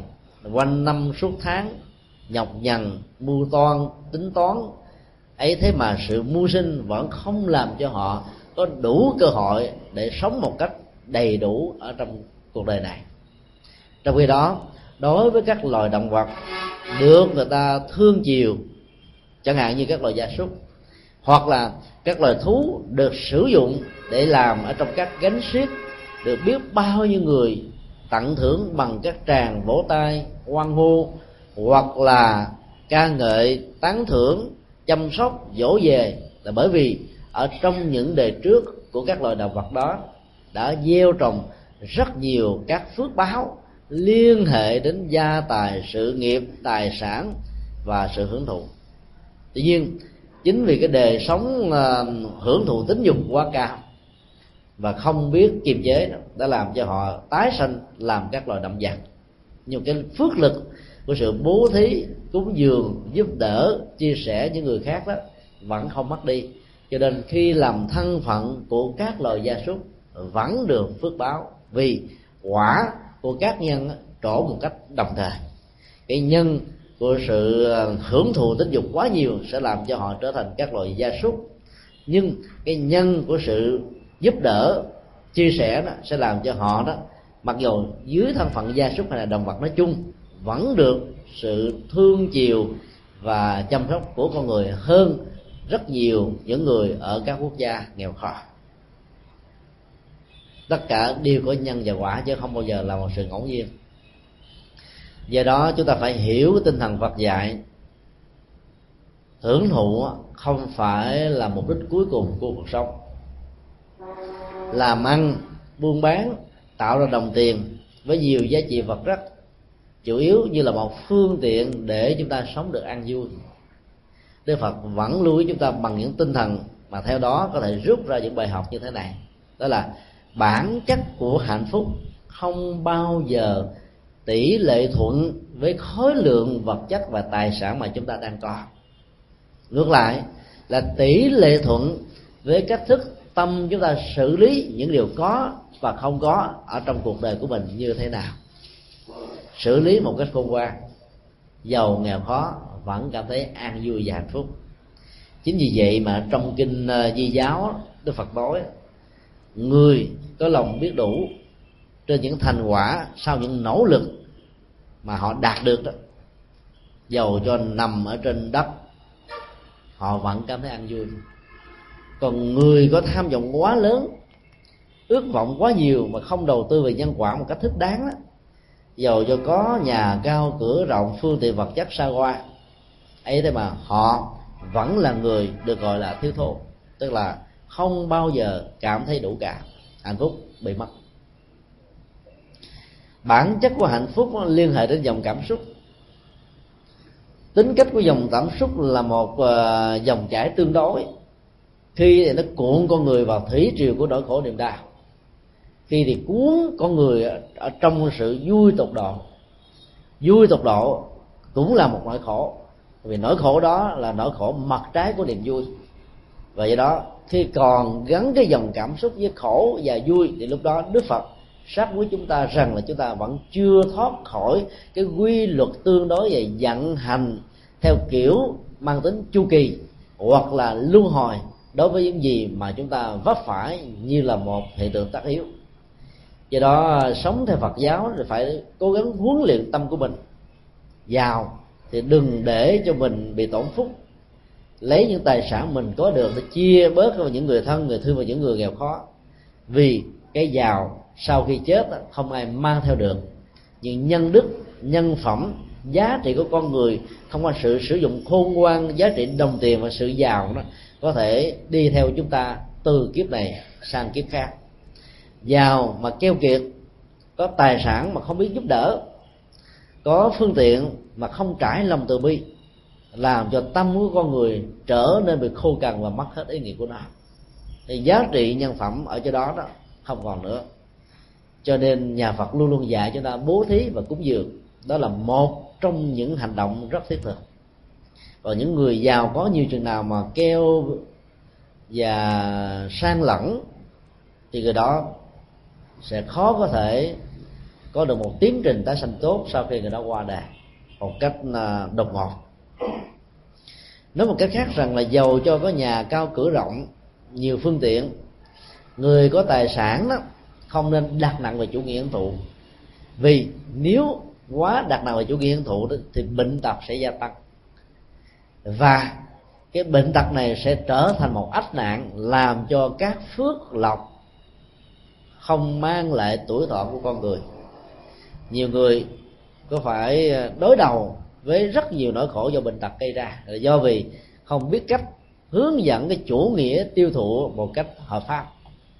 quanh năm suốt tháng nhọc nhằn mưu toan tính toán. Ấy thế mà sự mưu sinh vẫn không làm cho họ có đủ cơ hội để sống một cách đầy đủ ở trong cuộc đời này. Trong khi đó, đối với các loài động vật được người ta thương chiều, chẳng hạn như các loài gia súc, hoặc là các loài thú được sử dụng để làm ở trong các gánh xiếc, được biết bao nhiêu người tận thưởng bằng các tràng vỗ tay hoan hô, hoặc là ca ngợi tán thưởng, chăm sóc dỗ về, là bởi vì ở trong những đời trước của các loài động vật đó đã gieo trồng rất nhiều các phước báo liên hệ đến gia tài, sự nghiệp, tài sản và sự hưởng thụ. Tuy nhiên, chính vì cái đời sống hưởng thụ tính dục quá cao và không biết kiềm chế đó, đã làm cho họ tái sanh làm các loài động vật. Nhưng cái phước lực của sự bố thí, cúng dường, giúp đỡ, chia sẻ những người khác đó vẫn không mất đi, cho nên khi làm thân phận của các loài gia súc vẫn được phước báo, vì quả của các nhân trổ một cách đồng thời. Cái nhân của sự hưởng thụ tính dục quá nhiều sẽ làm cho họ trở thành các loài gia súc, nhưng cái nhân của sự giúp đỡ, chia sẻ đó sẽ làm cho họ đó, mặc dù dưới thân phận gia súc hay là động vật nói chung, vẫn được sự thương chiều và chăm sóc của con người hơn rất nhiều những người ở các quốc gia nghèo khó. Tất cả đều có nhân và quả, chứ không bao giờ là một sự ngẫu nhiên. Do đó chúng ta phải hiểu tinh thần Phật dạy, hưởng thụ không phải là mục đích cuối cùng của cuộc sống. Làm ăn, buôn bán, tạo ra đồng tiền với nhiều giá trị vật chất chủ yếu như là một phương tiện để chúng ta sống được an vui. Đức Phật vẫn lưu ý chúng ta bằng những tinh thần mà theo đó có thể rút ra những bài học như thế này. Đó là bản chất của hạnh phúc không bao giờ tỷ lệ thuận với khối lượng vật chất và tài sản mà chúng ta đang có. Ngược lại là tỷ lệ thuận với cách thức tâm chúng ta xử lý những điều có và không có ở trong cuộc đời của mình như thế nào. Xử lý một cách khôn ngoan, giàu nghèo khó vẫn cảm thấy an vui và hạnh phúc. Chính vì vậy mà trong kinh Di Giáo, Đức Phật nói người có lòng biết đủ trên những thành quả sau những nỗ lực mà họ đạt được đó, dầu cho nằm ở trên đất họ vẫn cảm thấy an vui. Còn người có tham vọng quá lớn, ước vọng quá nhiều mà không đầu tư về nhân quả một cách thích đáng đó, dầu cho có nhà cao cửa rộng, phương tiện vật chất xa hoa ấy, thế mà họ vẫn là người được gọi là thiếu thốn, tức là không bao giờ cảm thấy đủ cả, hạnh phúc bị mất. Bản chất của hạnh phúc liên hệ đến dòng cảm xúc. Tính cách của dòng cảm xúc là một dòng chảy tương đối, khi thì nó cuộn con người vào thủy triều của nỗi khổ niềm đau, khi thì cuốn con người ở trong sự vui tột độ. Vui tột độ cũng là một nỗi khổ, vì nỗi khổ đó là nỗi khổ mặt trái của niềm vui. Và do đó khi còn gắn cái dòng cảm xúc với khổ và vui thì lúc đó Đức Phật sát với chúng ta rằng là chúng ta vẫn chưa thoát khỏi cái quy luật tương đối về vận hành theo kiểu mang tính chu kỳ hoặc là luân hồi đối với những gì mà chúng ta vấp phải như là một hiện tượng tất yếu. Do đó sống theo Phật giáo thì phải cố gắng huấn luyện tâm của mình. Giàu thì đừng để cho mình bị tổn phúc, lấy những tài sản mình có được để chia bớt cho những người thân, người thương và những người nghèo khó. Vì cái giàu sau khi chết không ai mang theo được, nhưng nhân đức, nhân phẩm, giá trị của con người thông qua sự sử dụng khôn ngoan giá trị đồng tiền và sự giàu đó có thể đi theo chúng ta từ kiếp này sang kiếp khác. Giàu mà keo kiệt, có tài sản mà không biết giúp đỡ, có phương tiện mà không trải lòng từ bi, làm cho tâm của con người trở nên bị khô cằn và mất hết ý nghĩa của nó, thì giá trị nhân phẩm ở chỗ đó đó không còn nữa. Cho nên nhà Phật luôn luôn dạy chúng ta bố thí và cúng dường, đó là một trong những hành động rất thiết thực. Còn những người giàu có nhiều chừng nào mà keo và sang lẫn thì người đó sẽ khó có thể có được một tiến trình tái sanh tốt sau khi người đó qua đời một cách đột ngột. Nói một cách khác rằng là giàu cho có nhà cao cửa rộng, nhiều phương tiện, người có tài sản đó không nên đặt nặng về chủ nghĩa hưởng thụ, vì nếu quá đặt nặng về chủ nghĩa hưởng thụ đó, thì bệnh tật sẽ gia tăng, và cái bệnh tật này sẽ trở thành một ách nạn làm cho các phước lộc không mang lại tuổi thọ của con người. Nhiều người có phải đối đầu với rất nhiều nỗi khổ do bệnh tật gây ra là do vì không biết cách hướng dẫn cái chủ nghĩa tiêu thụ một cách hợp pháp,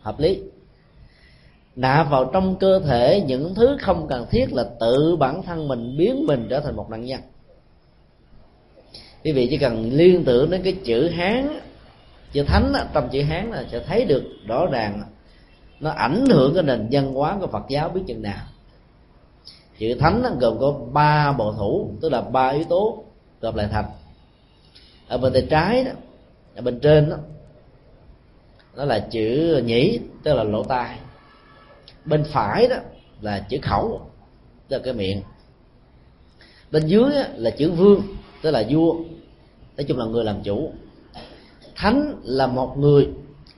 hợp lý. Nạp vào trong cơ thể những thứ không cần thiết là tự bản thân mình biến mình trở thành một nạn nhân. Quý vị chỉ cần liên tưởng đến cái chữ Hán, chữ Thánh trong chữ Hán là sẽ thấy được rõ ràng nó ảnh hưởng cái nền văn hóa của Phật giáo biết chừng nào. Chữ thánh nó gồm có ba bộ thủ, tức là ba yếu tố gộp lại thành. Ở bên tay trái đó, ở bên trên đó, đó là chữ nhĩ, tức là lỗ tai. Bên phải đó là chữ khẩu, tức là cái miệng. Bên dưới đó là chữ vương, tức là vua, nói chung là người làm chủ. Thánh là một người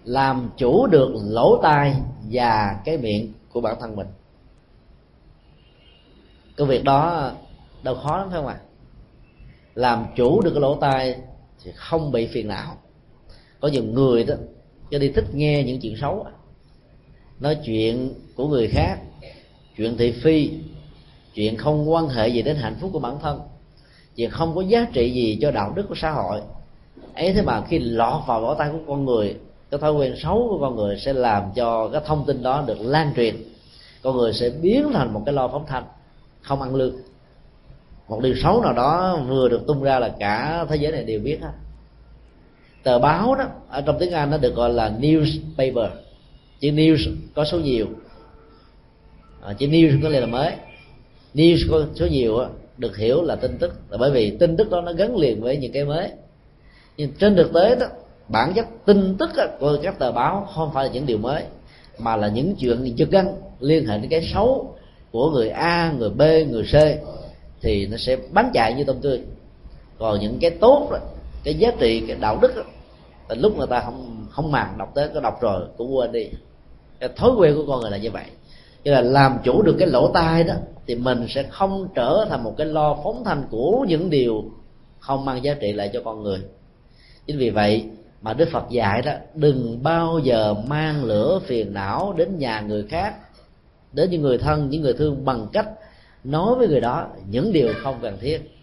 làm chủ được lỗ tai và cái miệng của bản thân mình. Cái việc đó đâu khó lắm, phải không ạ? Làm chủ được cái lỗ tai thì không bị phiền não. Có nhiều người đó cho đi thích nghe những chuyện xấu, nói chuyện của người khác, chuyện thị phi, chuyện không quan hệ gì đến hạnh phúc của bản thân, chuyện không có giá trị gì cho đạo đức của xã hội ấy. Thế mà khi lọt vào lỗ tai của con người, cái thói quen xấu của con người sẽ làm cho cái thông tin đó được lan truyền. Con người sẽ biến thành một cái loa phóng thanh không ăn lương. Một điều xấu nào đó vừa được tung ra là cả thế giới này đều biết hết. Tờ báo đó, ở trong tiếng Anh nó được gọi là newspaper. Chữ news có số nhiều, à, chữ news có nghĩa là mới. News có số nhiều đó, được hiểu là tin tức, là bởi vì tin tức đó nó gắn liền với những cái mới. Nhưng trên thực tế đó, bản chất tin tức của các tờ báo không phải là những điều mới, mà là những chuyện giật gân liên hệ đến cái xấu của người A, người B, người C, thì nó sẽ bán chạy như tôm tươi. Còn những cái tốt đó, cái giá trị, cái đạo đức đó, là lúc người ta không không màng đọc tới, có đọc rồi cũng quên đi. Cái thói quen của con người là như vậy. Như là làm chủ được cái lỗ tai đó, thì mình sẽ không trở thành một cái lo phóng thanh của những điều không mang giá trị lại cho con người. Chính vì vậy mà Đức Phật dạy đó, đừng bao giờ mang lửa phiền não đến nhà người khác, đến những người thân, những người thương, bằng cách nói với người đó những điều không cần thiết.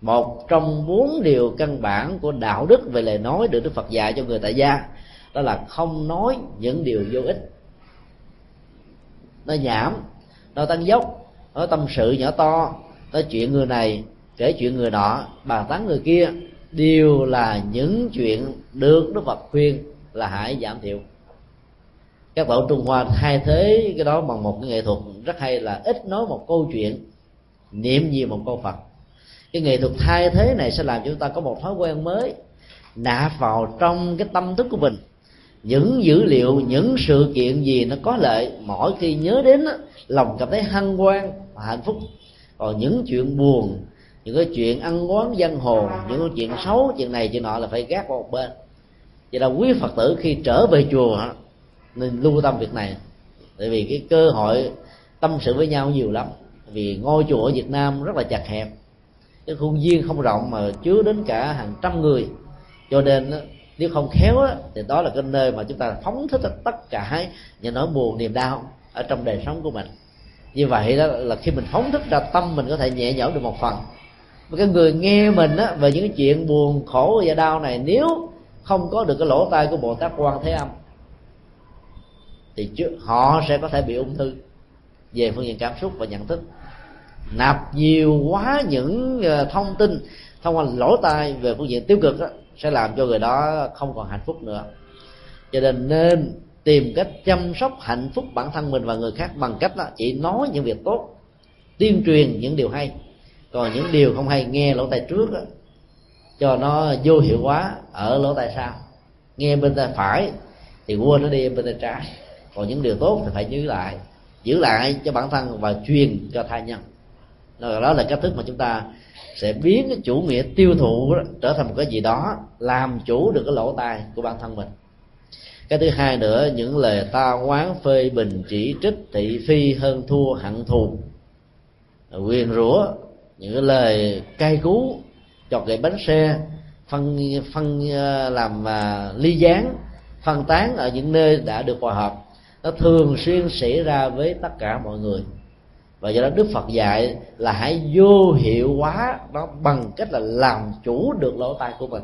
Một trong bốn điều căn bản của đạo đức về lời nói được Đức Phật dạy cho người tại gia, đó là không nói những điều vô ích. Nói nhảm, nói tán dốc, nói tâm sự nhỏ to, nói chuyện người này, kể chuyện người nọ, bàn tán người kia, đều là những chuyện được Đức Phật khuyên là hãy giảm thiểu. Các tổ Trung Hoa thay thế cái đó bằng một cái nghệ thuật rất hay là ít nói một câu chuyện, niệm nhiều một câu Phật. Cái nghệ thuật thay thế này sẽ làm cho chúng ta có một thói quen mới, nạp vào trong cái tâm thức của mình những dữ liệu, những sự kiện gì nó có lợi, mỗi khi nhớ đến đó, lòng cảm thấy hân hoan và hạnh phúc. Còn những chuyện buồn, những cái chuyện ăn oán giang hồ, những cái chuyện xấu, chuyện này chuyện nọ là phải gác vào một bên. Vậy là quý Phật tử khi trở về chùa nên lưu tâm việc này, tại vì cái cơ hội tâm sự với nhau nhiều lắm. Vì ngôi chùa ở Việt Nam rất là chặt hẹp, cái khuôn viên không rộng mà chứa đến cả hàng trăm người, cho nên nếu không khéo thì đó là cái nơi mà chúng ta phóng thích tất cả những nỗi buồn niềm đau ở trong đời sống của mình. Như vậy đó là khi mình phóng thích ra, tâm mình có thể nhẹ nhõm được một phần. Cái người nghe mình á, về những chuyện buồn khổ và đau này, nếu không có được cái lỗ tai của Bồ Tát Quan Thế Âm thì họ sẽ có thể bị ung thư về phương diện cảm xúc và nhận thức. Nạp nhiều quá những thông tin thông qua lỗ tai về phương diện tiêu cực đó, sẽ làm cho người đó không còn hạnh phúc nữa. Cho nên nên tìm cách chăm sóc hạnh phúc bản thân mình và người khác bằng cách đó, chỉ nói những việc tốt, tuyên truyền những điều hay. Còn những điều không hay nghe lỗ tai trước đó, cho nó vô hiệu quá ở lỗ tai sau. Nghe bên tai phải thì quên nó đi bên tay trái. Còn những điều tốt thì phải giữ lại, giữ lại cho bản thân và truyền cho tha nhân. Đó là cách thức mà chúng ta sẽ biến cái chủ nghĩa tiêu thụ đó, trở thành một cái gì đó làm chủ được cái lỗ tai của bản thân mình. Cái thứ hai nữa, những lời ta oán, phê bình, chỉ trích, thị phi, hơn thua, hận thù, quyền rủa, những cái lời cay cú, chọt gậy bánh xe, phân phân làm ly gián, phân tán ở những nơi đã được hòa hợp, nó thường xuyên xảy ra với tất cả mọi người. Và do đó Đức Phật dạy là hãy vô hiệu hóa nó bằng cách là làm chủ được lỗ tai của mình.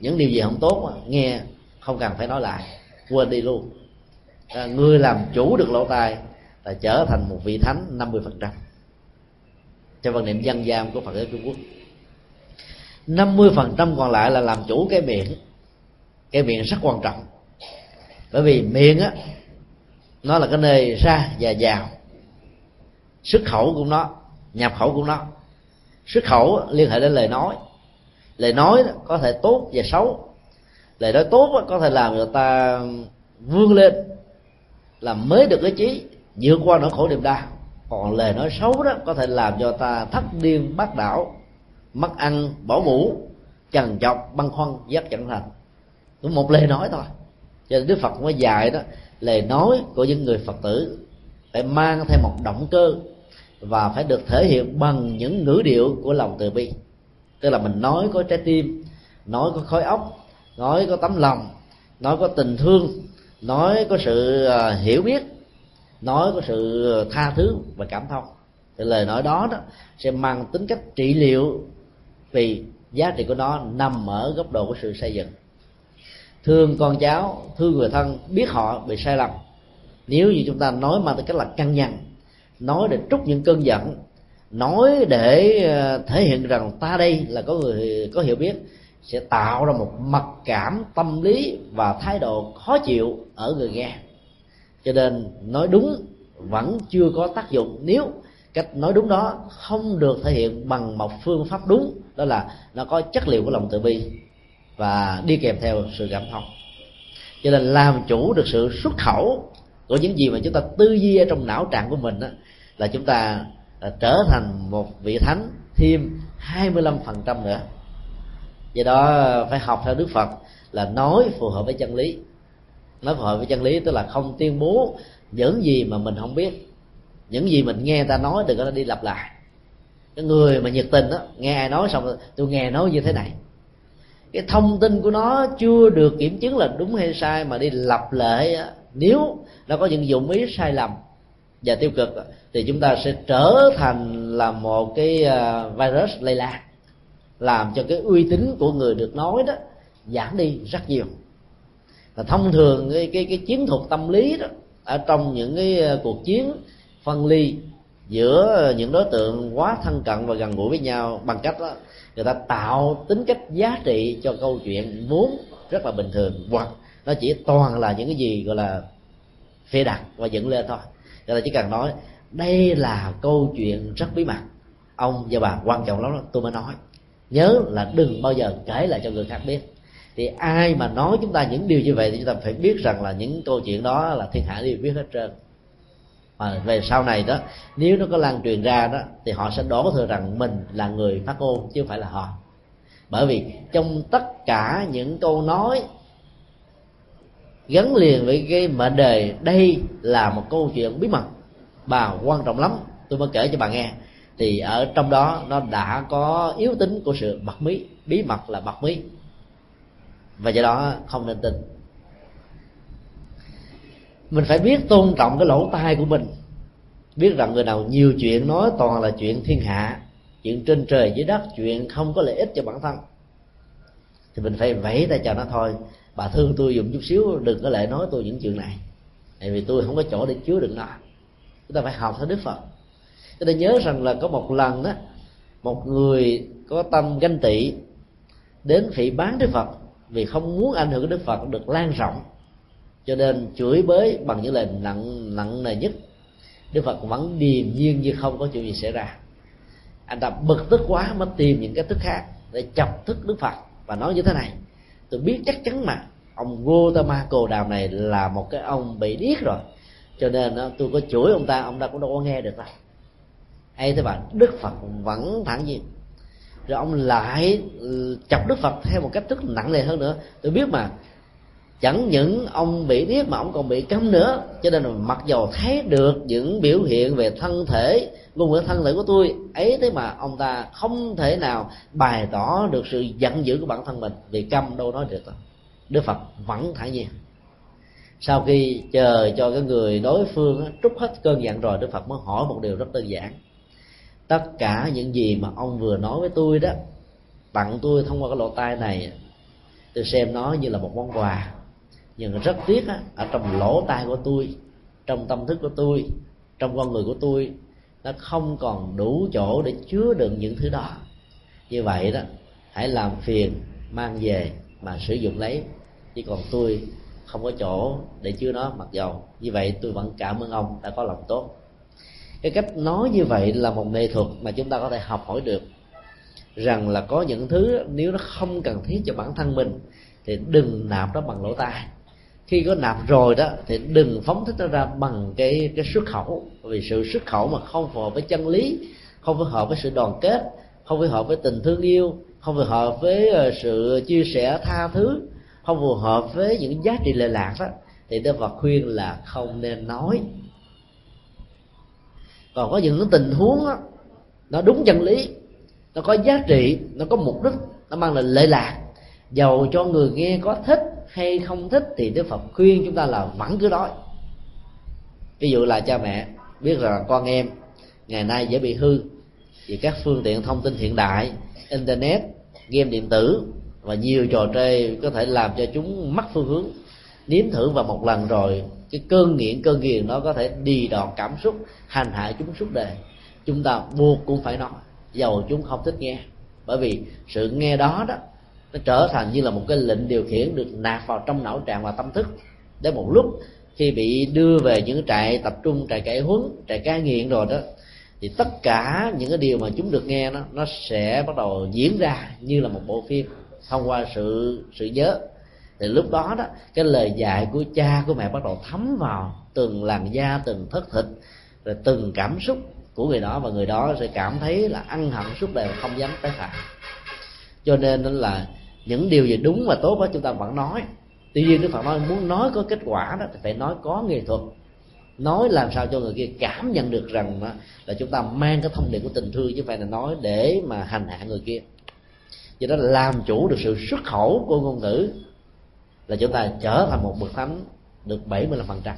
Những điều gì không tốt nghe không cần phải nói lại, quên đi luôn. À, người làm chủ được lỗ tai là trở thành một vị thánh năm mươi phần trăm theo quan niệm dân gian của Phật giáo Trung Quốc. năm mươi phần trăm còn lại là làm chủ cái miệng. Cái miệng rất quan trọng, bởi vì miệng á Nó là cái nơi ra và vào, xuất khẩu của nó, nhập khẩu của nó. Xuất khẩu liên hệ đến lời nói. Lời nói có thể tốt và xấu. Lời nói tốt có thể làm người ta vươn lên, làm mới được cái chí, vượt qua nỗi khổ niềm đau. Còn lời nói xấu đó có thể làm cho ta thất điên bát đảo, mất ăn bỏ ngủ, trằn trọc băn khoăn giấc chẳng thành. Đúng một lời nói thôi. Cho nên Đức Phật mới dạy đó, lời nói của những người Phật tử phải mang theo một động cơ và phải được thể hiện bằng những ngữ điệu của lòng từ bi. Tức là mình nói có trái tim, nói có khối óc, nói có tấm lòng, nói có tình thương, nói có sự hiểu biết, nói có sự tha thứ và cảm thông. Thì lời nói đó, đó sẽ mang tính cách trị liệu, vì giá trị của nó nằm ở góc độ của sự xây dựng. Thương con cháu, thương người thân, biết họ bị sai lầm. Nếu như chúng ta nói mà cách là căng nhằn, nói để trút những cơn giận, nói để thể hiện rằng ta đây là có người có hiểu biết, sẽ tạo ra một mặc cảm tâm lý và thái độ khó chịu ở người nghe. Cho nên nói đúng vẫn chưa có tác dụng nếu cách nói đúng đó không được thể hiện bằng một phương pháp đúng, đó là nó có chất liệu của lòng từ bi và đi kèm theo sự cảm thông. Cho nên làm chủ được sự xuất khẩu của những gì mà chúng ta tư duy ở trong não trạng của mình đó, là chúng ta trở thành một vị thánh thêm hai mươi lăm phần trăm nữa. Do đó phải học theo Đức Phật là nói phù hợp với chân lý. Nói phù hợp với chân lý tức là không tuyên bố những gì mà mình không biết. Những gì mình nghe ta nói đừng có đi lặp lại. Cái người mà nhiệt tình đó, nghe ai nói xong tôi nghe nói như thế này, cái thông tin của nó chưa được kiểm chứng là đúng hay sai mà đi lặp lại đó, nếu nó có những dụng ý sai lầm và tiêu cực đó, thì chúng ta sẽ trở thành là một cái virus lây lan, làm cho cái uy tín của người được nói đó giảm đi rất nhiều. Và thông thường cái cái, cái chiến thuật tâm lý đó ở trong những cái cuộc chiến phân ly giữa những đối tượng quá thân cận và gần gũi với nhau, bằng cách đó người ta tạo tính cách giá trị cho câu chuyện vốn rất là bình thường, hoặc nó chỉ toàn là những cái gì gọi là phê đặt và dựng lên thôi. Người ta chỉ cần nói đây là câu chuyện rất bí mật, ông và bà quan trọng lắm đó, tôi mới nói, nhớ là đừng bao giờ kể lại cho người khác biết. Thì ai mà nói chúng ta những điều như vậy thì chúng ta phải biết rằng là những câu chuyện đó là thiên hạ đều biết hết trơn. Mà về sau này đó, nếu nó có lan truyền ra đó thì họ sẽ đổ thừa rằng mình là người phát ngôn chứ không phải là họ. Bởi vì trong tất cả những câu nói gắn liền với cái mệnh đề đây là một câu chuyện bí mật, bà quan trọng lắm tôi mới kể cho bà nghe, thì ở trong đó nó đã có yếu tính của sự bật mí. Bí mật là bật mí, và do đó không nên tin. Mình phải biết tôn trọng cái lỗ tai của mình, biết rằng người nào nhiều chuyện nói toàn là chuyện thiên hạ, chuyện trên trời dưới đất, chuyện không có lợi ích cho bản thân, thì mình phải vẫy tay chào nó thôi. Bà thương tôi dùng chút xíu, đừng có lại nói tôi những chuyện này, tại vì tôi không có chỗ để chứa đựng nó. Chúng ta phải học theo Đức Phật. Chúng ta nhớ rằng là có một lần đó, một người có tâm ganh tị đến phỉ báng Đức Phật, vì không muốn ảnh hưởng của Đức Phật được lan rộng, cho nên chửi bới bằng những lời nặng nặng nề nhất. Đức Phật vẫn điềm nhiên như không có chuyện gì xảy ra. Anh ta bực tức quá mới tìm những cái tức khác để chọc tức Đức Phật và nói như thế này: tôi biết chắc chắn mà, ông Gotama Cồ Đàm này là một cái ông bị điếc rồi, cho nên tôi có chửi ông ta, ông ta cũng đâu có nghe được đâu. Hay thế bạn, Đức Phật vẫn thản nhiên. Rồi ông lại chọc Đức Phật theo một cách thức nặng nề hơn nữa: tôi biết mà, chẳng những ông bị điếc mà ông còn bị câm nữa, cho nên là mặc dầu thấy được những biểu hiện về thân thể, ngôn ngữ thân thể của tôi ấy, thế mà ông ta không thể nào bày tỏ được sự giận dữ của bản thân mình, vì câm đâu nói được. Đức Phật vẫn thản nhiên. Sau khi chờ cho cái người đối phương trút hết cơn giận rồi, Đức Phật mới hỏi một điều rất đơn giản: tất cả những gì mà ông vừa nói với tôi đó, tặng tôi thông qua cái lỗ tai này, tôi xem nó như là một món quà, nhưng rất tiếc á, ở trong lỗ tai của tôi, trong tâm thức của tôi, trong con người của tôi, nó không còn đủ chỗ để chứa đựng những thứ đó. Như vậy đó, hãy làm phiền mang về mà sử dụng lấy, chứ còn tôi không có chỗ để chứa nó, mặc dầu như vậy tôi vẫn cảm ơn ông đã có lòng tốt. Cái cách nói như vậy là một nghệ thuật mà chúng ta có thể học hỏi được, rằng là có những thứ nếu nó không cần thiết cho bản thân mình thì đừng nạp nó bằng lỗ tai, khi có nạp rồi đó thì đừng phóng thích nó ra bằng cái cái xuất khẩu, vì sự xuất khẩu mà không phù hợp với chân lý, không phù hợp với sự đoàn kết, không phù hợp với tình thương yêu, không phù hợp với sự chia sẻ tha thứ, không phù hợp với những giá trị lệ lạc đó, thì Đức Phật khuyên là không nên nói. Còn có những tình huống đó, nó đúng chân lý, nó có giá trị, nó có mục đích, nó mang lại lệ lạc, dầu cho người nghe có thích hay không thích thì Đức Phật khuyên chúng ta là vẫn cứ nói. Ví dụ là cha mẹ biết rằng con em ngày nay dễ bị hư vì các phương tiện thông tin hiện đại, internet, game điện tử và nhiều trò chơi có thể làm cho chúng mất phương hướng. Nếm thử vào một lần rồi, cái cơn nghiện cơn nghiền nó có thể đi đòn cảm xúc, hành hạ chúng suốt đời. Chúng ta buộc cũng phải nói, dầu chúng không thích nghe, bởi vì sự nghe đó đó nó trở thành như là một cái lệnh điều khiển được nạp vào trong não trạng và tâm thức. Đến một lúc khi bị đưa về những trại tập trung, trại cải huấn, trại cai nghiện rồi đó, thì tất cả những cái điều mà chúng được nghe nó nó sẽ bắt đầu diễn ra như là một bộ phim thông qua sự sự nhớ. Thì lúc đó đó cái lời dạy của cha của mẹ bắt đầu thấm vào từng làn da, từng thất thịt, rồi từng cảm xúc của người đó, và người đó sẽ cảm thấy là ân hận suốt đời, không dám tái phạm. Cho nên là những điều gì đúng và tốt đó chúng ta vẫn nói. Tuy nhiên Đức Phật nói muốn nói có kết quả đó thì phải nói có nghệ thuật, nói làm sao cho người kia cảm nhận được rằng là chúng ta mang cái thông điệp của tình thương, chứ không phải là nói để mà hành hạ người kia. Do đó làm chủ được sự xuất khẩu của ngôn ngữ là chúng ta trở thành một bậc thánh được bảy mươi lăm phần trăm.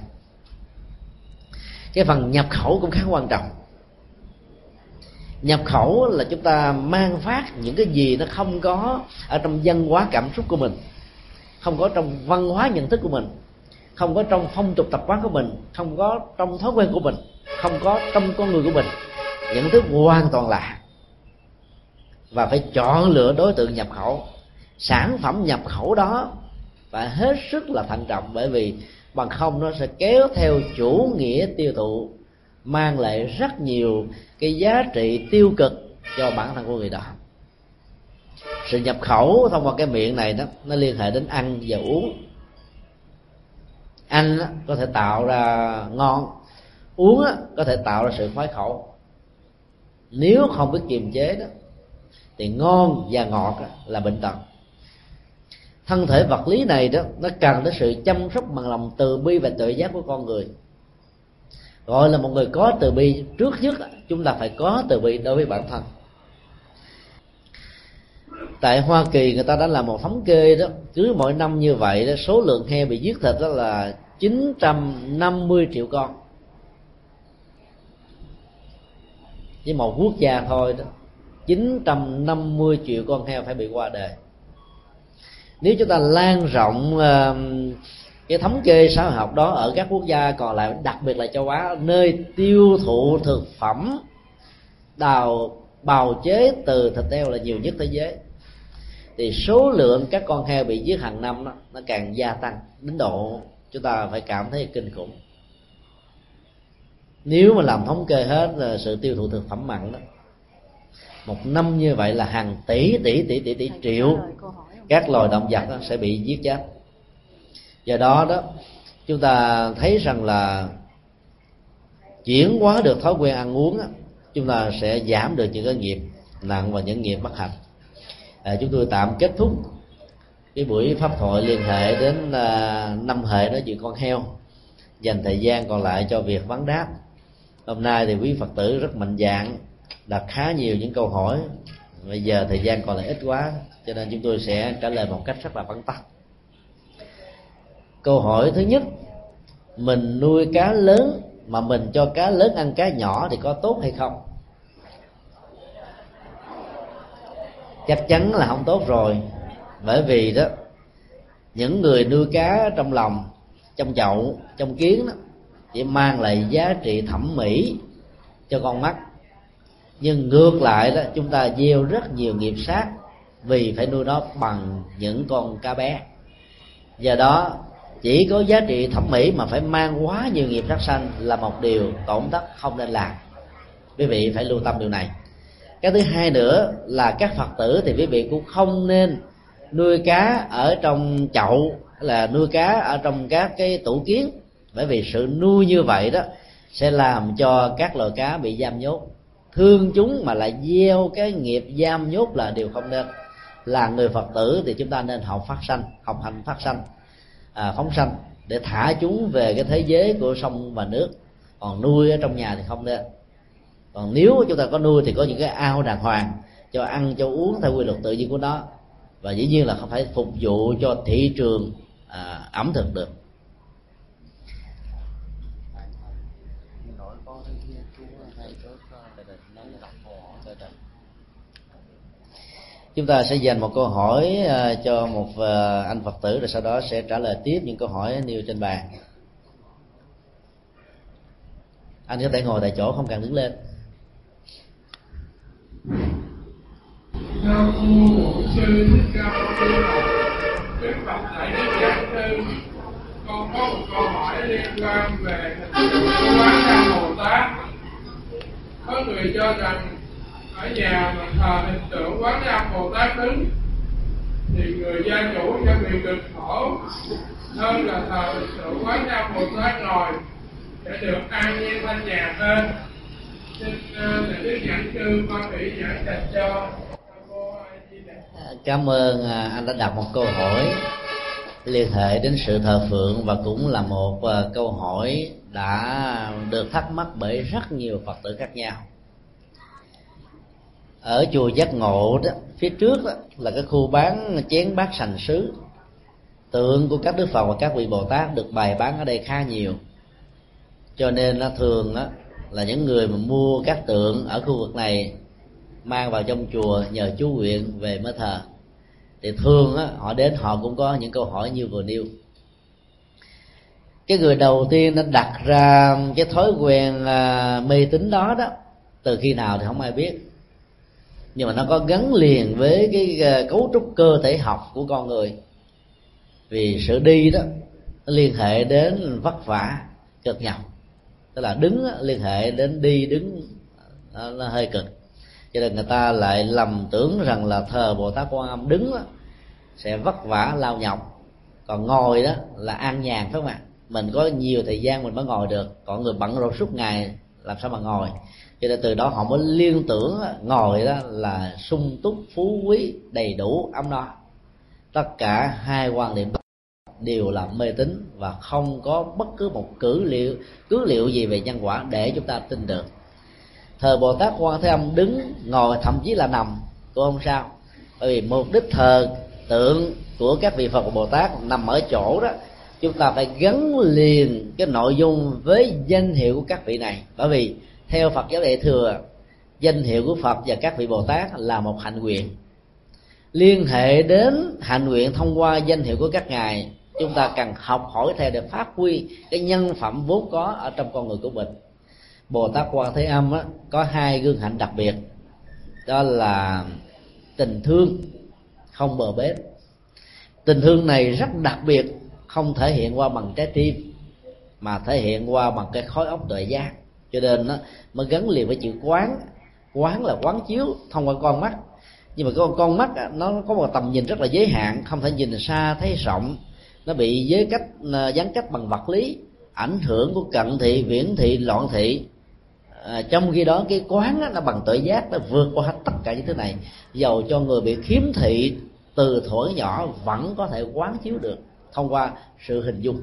Cái phần nhập khẩu cũng khá quan trọng. Nhập khẩu là chúng ta mang phát những cái gì nó không có ở trong văn hóa cảm xúc của mình, không có trong văn hóa nhận thức của mình, không có trong phong tục tập quán của mình, không có trong thói quen của mình, không có trong con người của mình, những thứ hoàn toàn lạ. Và phải chọn lựa đối tượng nhập khẩu, sản phẩm nhập khẩu đó phải hết sức là thận trọng, bởi vì bằng không nó sẽ kéo theo chủ nghĩa tiêu thụ, mang lại rất nhiều cái giá trị tiêu cực cho bản thân của người đó. Sự nhập khẩu thông qua cái miệng này đó, nó liên hệ đến ăn và uống. Ăn có thể tạo ra ngon, uống có thể tạo ra sự khoái khẩu. Nếu không biết kiềm chế đó thì ngon và ngọt là bệnh tật. Thân thể vật lý này đó nó cần tới sự chăm sóc bằng lòng từ bi và tự giác của con người. Gọi là một người có từ bi, trước nhất chúng ta phải có từ bi đối với bản thân. Tại Hoa Kỳ người ta đã làm một thống kê đó, cứ mỗi năm như vậy đó, số lượng heo bị giết thịt đó là chín trăm năm mươi triệu con. Với một quốc gia thôi đó, chín trăm năm mươi triệu con heo phải bị qua đời. Nếu chúng ta lan rộng cái thống kê xã hội học đó ở các quốc gia còn lại, đặc biệt là châu Á, nơi tiêu thụ thực phẩm đào bào chế từ thịt heo là nhiều nhất thế giới, thì số lượng các con heo bị giết hàng năm đó, nó càng gia tăng đến độ chúng ta phải cảm thấy kinh khủng. Nếu mà làm thống kê hết sự tiêu thụ thực phẩm mặn đó, một năm như vậy là hàng tỷ tỷ tỷ tỷ tỷ triệu các loài động vật đó sẽ bị giết chết. Do đó đó chúng ta thấy rằng là chuyển hóa được thói quen ăn uống đó, chúng ta sẽ giảm được những cái nghiệp nặng và những nghiệp bất hạnh. À, chúng tôi tạm kết thúc cái buổi pháp thoại liên hệ đến à, năm hệ nói chuyện con heo, dành thời gian còn lại cho việc vấn đáp. Hôm nay thì quý Phật tử rất mạnh dạn đặt khá nhiều những câu hỏi, bây giờ thời gian còn lại ít quá cho nên chúng tôi sẽ trả lời một cách rất là vắn tắt. Câu hỏi thứ nhất: mình nuôi cá lớn mà mình cho cá lớn ăn cá nhỏ thì có tốt hay không? Chắc chắn là không tốt rồi, bởi vì đó những người nuôi cá trong lòng, trong chậu, trong kiến đó chỉ mang lại giá trị thẩm mỹ cho con mắt, nhưng ngược lại đó chúng ta gieo rất nhiều nghiệp sát vì phải nuôi nó bằng những con cá bé. Do đó Chỉ có giá trị thẩm mỹ mà phải mang quá nhiều nghiệp sát sanh là một điều tổn thất không nên làm. Quý vị phải lưu tâm điều này. Cái thứ hai nữa là các Phật tử thì quý vị cũng không nên nuôi cá ở trong chậu, là nuôi cá ở trong các cái tủ kiến, bởi vì sự nuôi như vậy đó sẽ làm cho các loài cá bị giam nhốt. Thương chúng mà lại gieo cái nghiệp giam nhốt là điều không nên. Là người Phật tử thì chúng ta nên học phát sanh, học hành phát sanh, à, phóng sanh để thả chúng về cái thế giới của sông và nước. Còn nuôi ở trong nhà thì không nên. Còn nếu chúng ta có nuôi thì có những cái ao đàng hoàng cho ăn cho uống theo quy luật tự nhiên của nó, và dĩ nhiên là không phải phục vụ cho thị trường à, ẩm thực được. Chúng ta sẽ dành một câu hỏi cho một anh Phật tử, rồi sau đó sẽ trả lời tiếp những câu hỏi nêu trên bàn. Anh có thể ngồi tại chỗ, không cần đứng lên. Nam mô Bổn Sư Thích Ca Mâu Ni Phật. Đức Phật Thầy Giác Tư, con có một câu hỏi liên quan về hình tượng của Quán Âm Bồ Tát. Có người cho rằng ở nhà mà thờ hình tượng Quán Âm Bồ Tát đứng thì người gia chủ sẽ bị cực khổ hơn là thờ hình tượng Quán Âm Bồ Tát ngồi để được an nhiên thanh nhàn hơn. Xin Thầy Đức Giảng Sư con bị giảng dạy cho. Cảm ơn anh đã đặt một câu hỏi liên hệ đến sự thờ phượng, và cũng là một câu hỏi đã được thắc mắc bởi rất nhiều Phật tử khác nhau. Ở chùa Giác Ngộ đó, phía trước đó, là cái khu bán chén bát sành sứ. Tượng của các Đức Phật và các vị Bồ Tát được bày bán ở đây khá nhiều. Cho nên là thường đó, là những người mà mua các tượng ở khu vực này mang vào trong chùa nhờ chú nguyện về mới thờ. Thì thường đó, họ đến họ cũng có những câu hỏi như vừa nêu. Cái người đầu tiên đã đặt ra cái thói quen mê tín đó đó, từ khi nào thì không ai biết, nhưng mà nó có gắn liền với cái cấu trúc cơ thể học của con người. Vì sự đi đó nó liên hệ đến vất vả cực nhọc, tức là đứng đó, liên hệ đến đi đứng nó, nó hơi cực, cho nên người ta lại lầm tưởng rằng là thờ Bồ Tát Quan Âm đứng đó sẽ vất vả lao nhọc, còn ngồi đó là an nhàn, phải không ạ? Mình có nhiều thời gian mình mới ngồi được, còn người bận rộn suốt ngày làm sao mà ngồi. Cho nên từ đó họ mới liên tưởng ngồi đó là sung túc, phú quý, đầy đủ, ấm no. Tất cả hai quan điểm đều là mê tín và không có bất cứ một cứ liệu, cứ liệu gì về nhân quả để chúng ta tin được. Thờ Bồ Tát Quan Thế Âm đứng, ngồi, thậm chí là nằm cũng không sao. Bởi vì mục đích thờ tượng của các vị Phật và Bồ Tát nằm ở chỗ đó, chúng ta phải gắn liền cái nội dung với danh hiệu của các vị này. Bởi vì theo Phật giáo Đại Thừa, danh hiệu của Phật và các vị Bồ Tát là một hạnh nguyện. Liên hệ đến hạnh nguyện thông qua danh hiệu của các ngài, chúng ta cần học hỏi theo để phát huy cái nhân phẩm vốn có ở trong con người của mình. Bồ Tát Quan Thế Âm á, có hai gương hạnh đặc biệt, đó là tình thương không bờ bến. Tình thương này rất đặc biệt, không thể hiện qua bằng trái tim mà thể hiện qua bằng cái khối óc tuệ giác. Cho nên nó mới gắn liền với chữ quán. Quán là quán chiếu thông qua con mắt, nhưng mà con con mắt nó có một tầm nhìn rất là giới hạn, không thể nhìn xa thấy rộng, nó bị giới cách gián cách bằng vật lý, ảnh hưởng của cận thị, viễn thị, loạn thị. À, trong khi đó cái quán nó bằng tuệ giác, nó vượt qua hết tất cả những thứ này. Dầu cho người bị khiếm thị từ thuở nhỏ vẫn có thể quán chiếu được thông qua sự hình dung.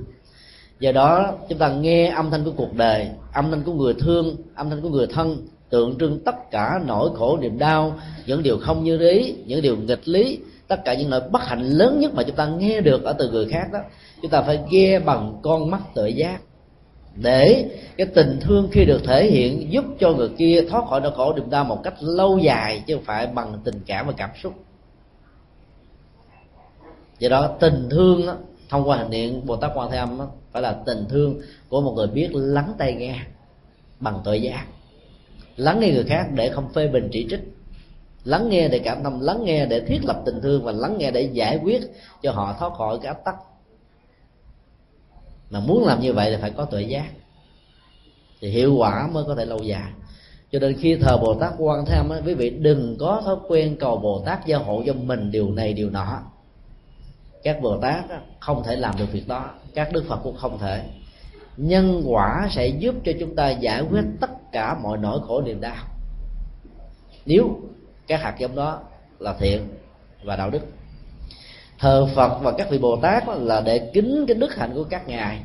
Do đó chúng ta nghe âm thanh của cuộc đời, âm thanh của người thương, âm thanh của người thân, tượng trưng tất cả nỗi khổ niềm đau, những điều không như ý, những điều nghịch lý, tất cả những nỗi bất hạnh lớn nhất mà chúng ta nghe được ở từ người khác đó, chúng ta phải nghe bằng con mắt tuệ giác, để cái tình thương khi được thể hiện giúp cho người kia thoát khỏi nỗi khổ niềm đau một cách lâu dài, chứ không phải bằng tình cảm và cảm xúc. Do đó tình thương đó, thông qua hình điện Bồ Tát Quan Thế Âm đó, phải là tình thương của một người biết lắng tai nghe bằng tuệ giác, lắng nghe người khác để không phê bình chỉ trích, lắng nghe để cảm thông, lắng nghe để thiết lập tình thương, và lắng nghe để giải quyết cho họ thoát khỏi cái áp tắc. Mà muốn làm như vậy thì phải có tuệ giác thì hiệu quả mới có thể lâu dài. Cho nên khi thờ Bồ Tát Quan Thế Âm, quý vị đừng có thói quen cầu Bồ Tát gia hộ cho mình điều này điều nọ. Các Bồ Tát không thể làm được việc đó, các Đức Phật cũng không thể. Nhân quả sẽ giúp cho chúng ta giải quyết tất cả mọi nỗi khổ niềm đau, nếu các hạt giống đó là thiện và đạo đức. Thờ Phật và các vị Bồ Tát là để kính cái đức hạnh của các ngài.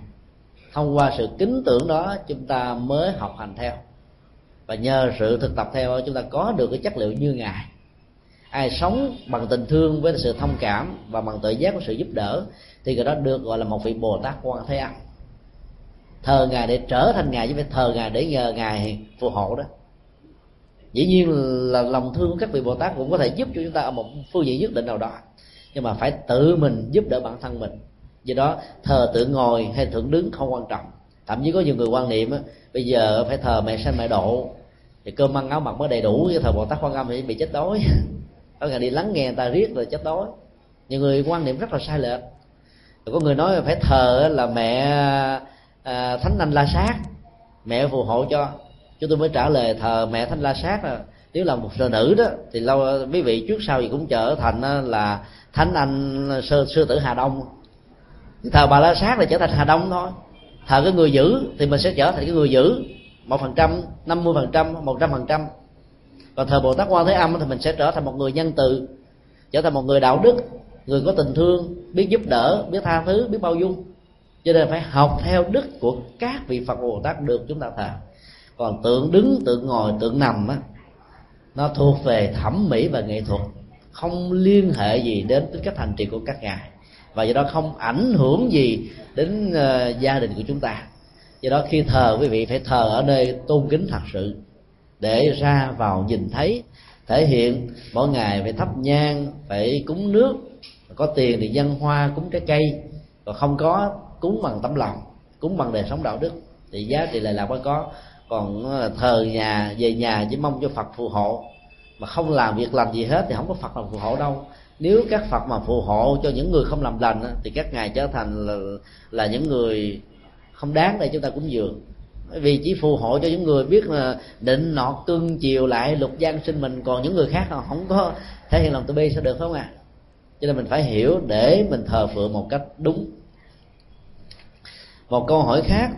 Thông qua sự kính tưởng đó, chúng ta mới học hành theo, và nhờ sự thực tập theo chúng ta có được cái chất liệu như ngài. Ai sống bằng tình thương với sự thông cảm và bằng tự giác của sự giúp đỡ thì người đó được gọi là một vị Bồ Tát Quan Thế Âm. Thờ ngài để trở thành ngài, chứ phải thờ ngài để nhờ ngài phù hộ đó. Dĩ nhiên là lòng thương của các vị Bồ Tát cũng có thể giúp cho chúng ta ở một phương diện nhất định nào đó, nhưng mà phải tự mình giúp đỡ bản thân mình. Do đó thờ tượng ngồi hay tượng đứng không quan trọng. Thậm chí có nhiều người quan niệm á, bây giờ phải thờ mẹ sanh mẹ độ thì cơm ăn áo mặc mới đầy đủ, chứ thờ Bồ Tát Quan Âm thì bị chết đói. Có người đi lắng nghe người ta riết rồi chết đói. Nhiều người quan niệm rất là sai lệch. Có người nói phải thờ là mẹ à, Thánh Anh La Sát, mẹ phù hộ cho. Chúng tôi mới trả lời thờ mẹ Thánh La Sát là nếu là một sư nữ đó thì lâu quý vị trước sau gì cũng trở thành là Thánh Anh sư, sư tử Hà Đông. Thờ bà La Sát là trở thành Hà Đông thôi. Thờ cái người dữ thì mình sẽ trở thành cái người dữ một phần trăm, năm mươi phần trăm, một trăm phần trăm. Còn thờ Bồ Tát Quan Thế Âm thì mình sẽ trở thành một người nhân từ, trở thành một người đạo đức, người có tình thương, biết giúp đỡ, biết tha thứ, biết bao dung. Cho nên phải học theo đức của các vị Phật Bồ Tát được chúng ta thờ. Còn tượng đứng, tượng ngồi, tượng nằm á, nó thuộc về thẩm mỹ và nghệ thuật, không liên hệ gì đến tính cách hành trì của các ngài, và do đó không ảnh hưởng gì đến uh, gia đình của chúng ta. Do đó khi thờ, quý vị phải thờ ở nơi tôn kính thật sự, để ra vào nhìn thấy, thể hiện mỗi ngày phải thắp nhang, phải cúng nước, có tiền thì dâng hoa, cúng trái cây, còn không có cúng bằng tấm lòng, cúng bằng đời sống đạo đức thì giá trị lại là mới có. Còn thờ nhà, về nhà chỉ mong cho Phật phù hộ mà không làm việc làm gì hết thì không có Phật làm phù hộ đâu. Nếu các Phật mà phù hộ cho những người không làm lành thì các ngài trở thành là, là những người không đáng để chúng ta cúng dường. Vì chỉ phù hộ cho những người biết là định nọt cưng chiều lại lục gian sinh mình, còn những người khác là không có thể hiện lòng từ bi sao được, không ạ? À? Cho nên mình phải hiểu để mình thờ phượng một cách đúng. Một câu hỏi khác,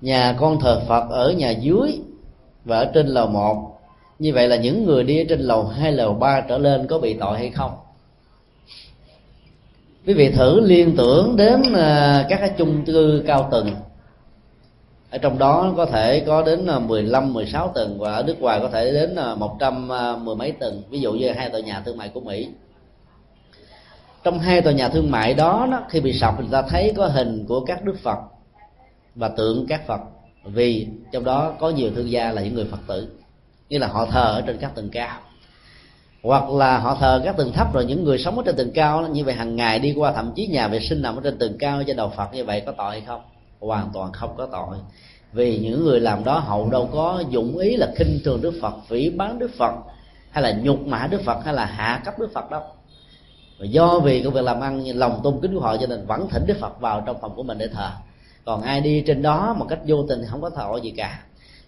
nhà con thờ Phật ở nhà dưới và ở trên lầu một, như vậy là những người đi ở trên lầu hai, lầu ba trở lên có bị tội hay không? Quý vị thử liên tưởng đến các cái chung cư cao tầng, ở trong đó có thể có đến mười lăm, mười sáu tầng, và ở nước ngoài có thể đến một trăm mười mấy tầng. Ví dụ như hai tòa nhà thương mại của Mỹ, trong hai tòa nhà thương mại đó, đó khi bị sập người ta thấy có hình của các đức Phật và tượng các Phật, vì trong đó có nhiều thương gia là những người Phật tử, như là họ thờ ở trên các tầng cao, hoặc là họ thờ các tầng thấp. Rồi những người sống ở trên tầng cao như vậy hàng ngày đi qua, thậm chí nhà vệ sinh nằm ở trên tầng cao trên đầu Phật, như vậy có tội hay không? Hoàn toàn không có tội, vì những người làm đó hậu đâu có dụng ý là khinh thường Đức Phật, phỉ báng Đức Phật, hay là nhục mạ Đức Phật, hay là hạ cấp Đức Phật đâu. Và do vì công việc làm ăn, lòng tôn kính của họ, cho nên vẫn thỉnh Đức Phật vào trong phòng của mình để thờ. Còn ai đi trên đó một cách vô tình không có thọ gì cả.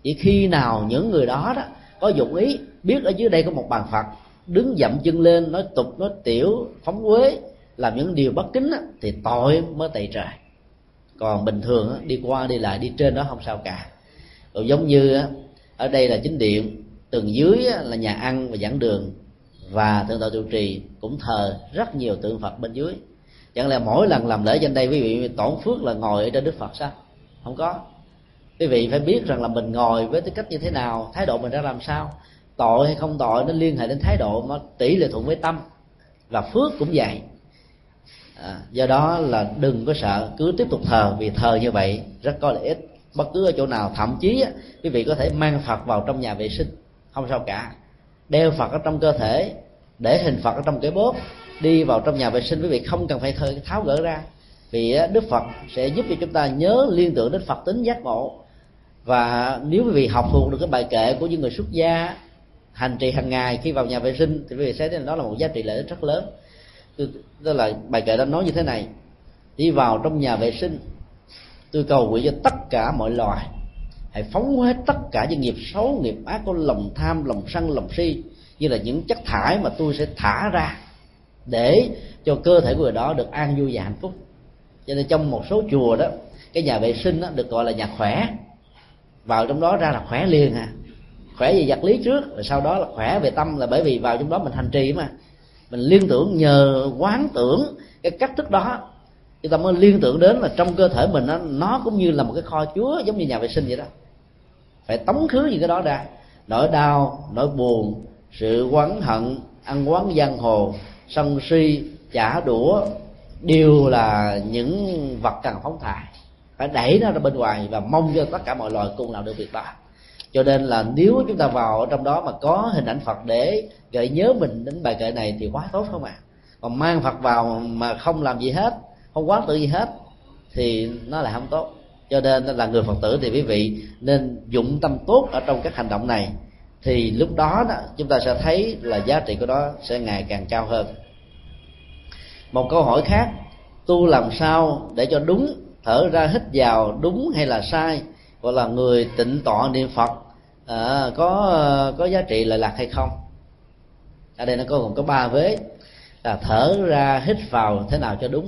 Chỉ khi nào những người đó đó có dụng ý biết ở dưới đây có một bàn Phật, đứng dậm chân lên nói tục, nói tiểu, phóng quế, làm những điều bất kính đó, thì tội mới tày trời. Còn bình thường đó, đi qua đi lại đi trên đó không sao cả. Rồi giống như ở đây là chính điện, tầng dưới là nhà ăn và giảng đường, và thượng tọa trụ trì cũng thờ rất nhiều tượng Phật bên dưới. Chẳng lẽ mỗi lần làm lễ trên đây quý vị tổn phước là ngồi ở trên Đức Phật sao? Không có. Quý vị phải biết rằng là mình ngồi với tư cách như thế nào, thái độ mình ra làm sao. Tội hay không tội nó liên hệ đến thái độ, mà tỷ lệ thuận với tâm. Và phước cũng vậy à, do đó là đừng có sợ, cứ tiếp tục thờ, vì thờ như vậy rất có lợi ích. Bất cứ ở chỗ nào, thậm chí á, quý vị có thể mang Phật vào trong nhà vệ sinh, không sao cả. Đeo Phật ở trong cơ thể, để hình Phật ở trong cái bóp, đi vào trong nhà vệ sinh quý vị không cần phải tháo gỡ ra, vì Đức Phật sẽ giúp cho chúng ta nhớ liên tưởng đến Phật tính giác ngộ. Và nếu quý vị học thuộc được cái bài kệ của những người xuất gia hành trì hàng ngày, khi vào nhà vệ sinh thì quý vị sẽ thấy đó là một giá trị lợi ích rất lớn. Tức là bài kệ đó nói như thế này: đi vào trong nhà vệ sinh, tôi cầu nguyện cho tất cả mọi loài, hãy phóng hết tất cả những nghiệp xấu, nghiệp ác của lòng tham, lòng sân, lòng si, như là những chất thải mà tôi sẽ thả ra để cho cơ thể của người đó được an vui và hạnh phúc. Cho nên trong một số chùa đó, cái nhà vệ sinh đó được gọi là nhà khỏe, vào trong đó ra là khỏe liền à. Khỏe về vật lý trước, rồi sau đó là khỏe về tâm, là bởi vì vào trong đó mình hành trì mà, mình liên tưởng, nhờ quán tưởng cái cách thức đó, chúng ta mới liên tưởng đến là trong cơ thể mình đó, nó cũng như là một cái kho chứa giống như nhà vệ sinh vậy đó. Phải tống khứ những cái đó ra, nỗi đau, nỗi buồn, sự oán hận, ăn oán giang hồ, sân si, trả đũa, đều là những vật cần phóng thải, phải đẩy nó ra bên ngoài và mong cho tất cả mọi loài cùng làm được việc đó. Cho nên là nếu chúng ta vào trong đó mà có hình ảnh Phật để gợi nhớ mình đến bài kệ này thì quá tốt không ạ à? Còn mang Phật vào mà không làm gì hết, không quán tự gì hết thì nó là không tốt. Cho nên là người Phật tử thì quý vị nên dụng tâm tốt ở trong các hành động này, thì lúc đó, đó chúng ta sẽ thấy là giá trị của nó sẽ ngày càng cao hơn. Một câu hỏi khác: tu làm sao để cho đúng, thở ra hít vào đúng hay là sai, gọi là người tịnh tọa niệm Phật à, có có giá trị lợi lạc hay không? Ở đây nó có gồm có ba vế là thở ra hít vào thế nào cho đúng.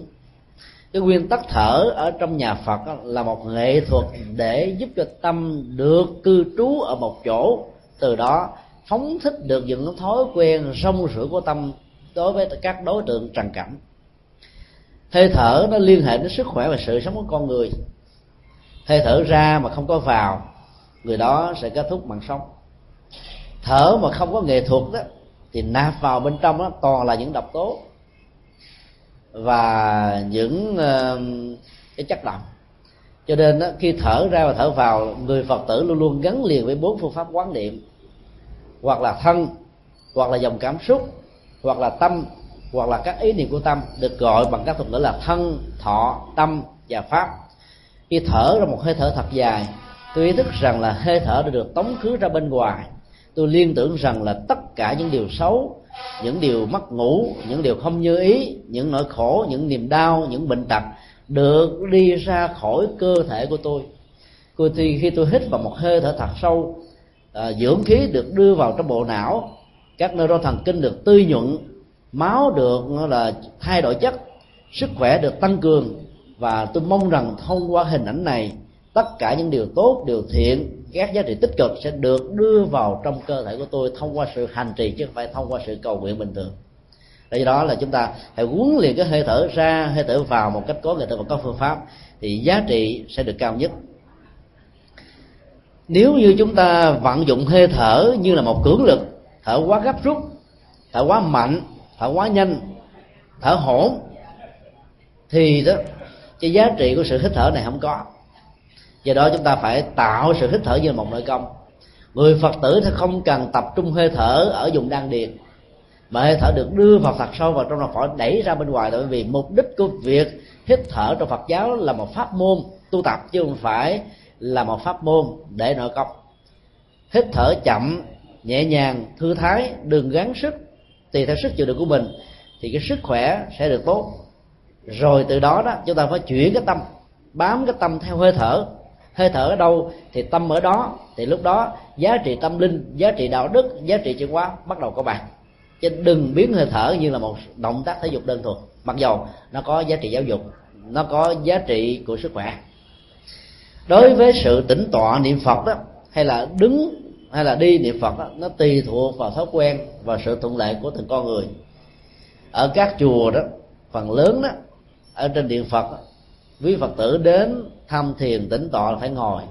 Cái nguyên tắc thở ở trong nhà Phật là một nghệ thuật để giúp cho tâm được cư trú ở một chỗ, từ đó phóng thích được những thói quen rong rủi của tâm đối với các đối tượng trần cảnh. Hơi thở nó liên hệ đến sức khỏe và sự sống của con người. Hơi thở ra mà không có vào, người đó sẽ kết thúc mạng sống. Thở mà không có nghệ thuật đó thì nạp vào bên trong đó toàn là những độc tố và những uh, cái chất độc. Cho nên đó, khi thở ra và thở vào, người Phật tử luôn luôn gắn liền với bốn phương pháp quán niệm, hoặc là thân, hoặc là dòng cảm xúc, hoặc là tâm, hoặc là các ý niệm của tâm, được gọi bằng các thuật ngữ là thân, thọ, tâm và pháp. Khi thở ra một hơi thở thật dài, tôi ý thức rằng là hơi thở đã được tống khứ ra bên ngoài. Tôi liên tưởng rằng là tất cả những điều xấu, những điều mất ngủ, những điều không như ý, những nỗi khổ, những niềm đau, những bệnh tật được đi ra khỏi cơ thể của tôi. Khi tôi hít vào một hơi thở thật sâu, dưỡng khí được đưa vào trong bộ não, các nơ-ron thần kinh được tư nhuận, máu được là thay đổi chất, sức khỏe được tăng cường. Và tôi mong rằng thông qua hình ảnh này, tất cả những điều tốt, điều thiện, các giá trị tích cực sẽ được đưa vào trong cơ thể của tôi thông qua sự hành trì, chứ không phải thông qua sự cầu nguyện bình thường. Vì đó là chúng ta hãy huấn luyện cái hơi thở ra, hơi thở vào một cách có nghệ thuật và có phương pháp, thì giá trị sẽ được cao nhất. Nếu như chúng ta vận dụng hơi thở như là một cưỡng lực, thở quá gấp rút, thở quá mạnh, thở quá nhanh, thở hổn, thì đó cái giá trị của sự hít thở này không có. Do đó chúng ta phải tạo sự hít thở như một nội công. Người Phật tử thì không cần tập trung hơi thở ở vùng đan điền, mà hơi thở được đưa vào thật sâu vào trong lòng phổi, đẩy ra bên ngoài. Bởi vì mục đích của việc hít thở trong Phật giáo là một pháp môn tu tập, chứ không phải là một pháp môn để nội công. Hít thở chậm, nhẹ nhàng, thư thái, đừng gắng sức, tùy theo sức chịu đựng của mình, thì cái sức khỏe sẽ được tốt. Rồi từ đó đó chúng ta phải chuyển cái tâm, bám cái tâm theo hơi thở. Hơi thở ở đâu thì tâm ở đó, thì lúc đó giá trị tâm linh, giá trị đạo đức, giá trị chuyển hóa bắt đầu có bạn. Chứ đừng biến hơi thở như là một động tác thể dục đơn thuần, mặc dầu nó có giá trị giáo dục, nó có giá trị của sức khỏe. Đối với sự tĩnh tọa niệm Phật đó, hay là đứng hay là đi niệm Phật đó, nó tùy thuộc vào thói quen và sự thuận lợi của từng con người. Ở các chùa đó, phần lớn đó, ở trên điện Phật, quý Phật tử đến tham thiền tĩnh tọa là phải ngồi.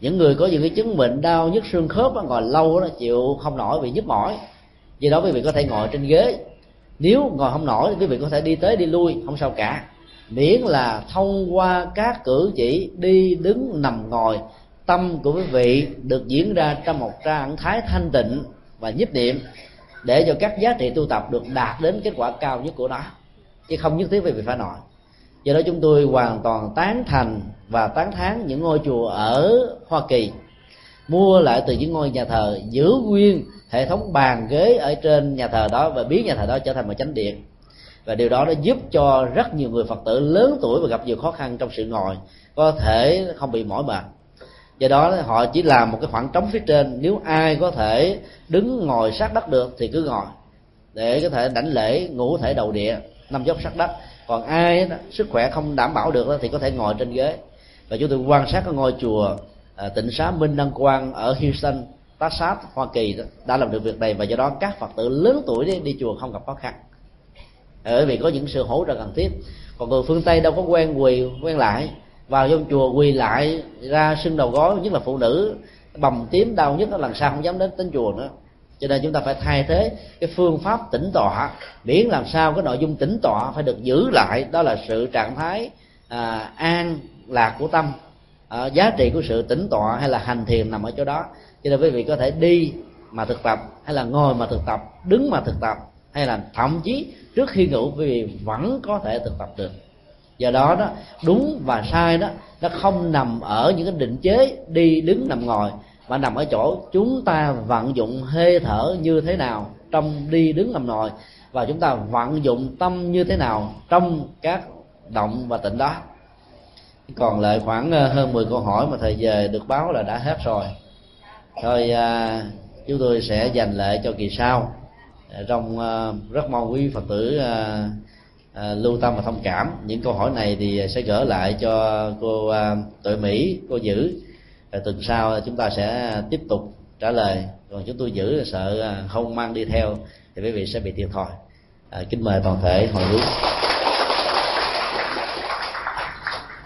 Những người có những cái chứng bệnh đau nhức xương khớp đó, ngồi lâu nó chịu không nổi vì nhức mỏi, vì đó quý vị có thể ngồi trên ghế. Nếu ngồi không nổi quý vị có thể đi tới đi lui, không sao cả, miễn là thông qua các cử chỉ đi đứng nằm ngồi, tâm của quý vị được diễn ra trong một trạng thái thanh tịnh và nhiếp niệm, để cho các giá trị tu tập được đạt đến kết quả cao nhất của nó, chứ không nhất thiết quý vị phải nói. Do đó chúng tôi hoàn toàn tán thành và tán thán những ngôi chùa ở Hoa Kỳ mua lại từ những ngôi nhà thờ, giữ nguyên hệ thống bàn ghế ở trên nhà thờ đó và biến nhà thờ đó trở thành một chánh điện. Và điều đó nó giúp cho rất nhiều người Phật tử lớn tuổi và gặp nhiều khó khăn trong sự ngồi có thể không bị mỏi mệt. Do đó họ chỉ làm một cái khoảng trống phía trên. Nếu ai có thể đứng ngồi sát đất được thì cứ ngồi, để có thể đảnh lễ ngũ thể đầu địa, năm dốc sát đất. Còn ai đó, sức khỏe không đảm bảo được đó, thì có thể ngồi trên ghế. Và chúng tôi quan sát cái ngôi chùa à, Tịnh Xá Minh Đăng Quang ở Houston, Texas, Hoa Kỳ đó, đã làm được việc này. Và do đó các Phật tử lớn tuổi đi, đi chùa không gặp khó khăn, bởi vì có những sự hỗ trợ cần thiết. Còn người phương Tây đâu có quen quỳ quen lại, vào trong chùa quỳ lại ra sưng đầu gối, nhất là phụ nữ bầm tím đau nhất, lần sau không dám đến đến chùa nữa. Cho nên chúng ta phải thay thế cái phương pháp tĩnh tọa, miễn làm sao cái nội dung tĩnh tọa phải được giữ lại, đó là sự trạng thái à, an lạc của tâm. À, giá trị của sự tĩnh tọa hay là hành thiền nằm ở chỗ đó. Cho nên quý vị có thể đi mà thực tập, hay là ngồi mà thực tập, đứng mà thực tập, hay là thậm chí trước khi ngủ quý vị vẫn có thể thực tập được. Do đó đó, đúng và sai đó nó không nằm ở những cái định chế đi đứng nằm ngồi, mà nằm ở chỗ chúng ta vận dụng hơi thở như thế nào trong đi đứng nằm ngồi, và chúng ta vận dụng tâm như thế nào trong các động và tịnh đó. Còn lại khoảng hơn mười câu hỏi mà thầy về được báo là đã hết rồi. Thôi à, chúng tôi sẽ dành lại cho kỳ sau. Trong à, rất mong quý Phật tử à, à, lưu tâm và thông cảm. Những câu hỏi này thì sẽ gửi lại cho cô à, Tuệ Mỹ, cô Giữ. Rồi tuần sau chúng ta sẽ tiếp tục trả lời. Còn chúng tôi giữ sợ không mang đi theo thì quý vị sẽ bị thiệt thòi. à, Kính mời toàn thể hồi hướng.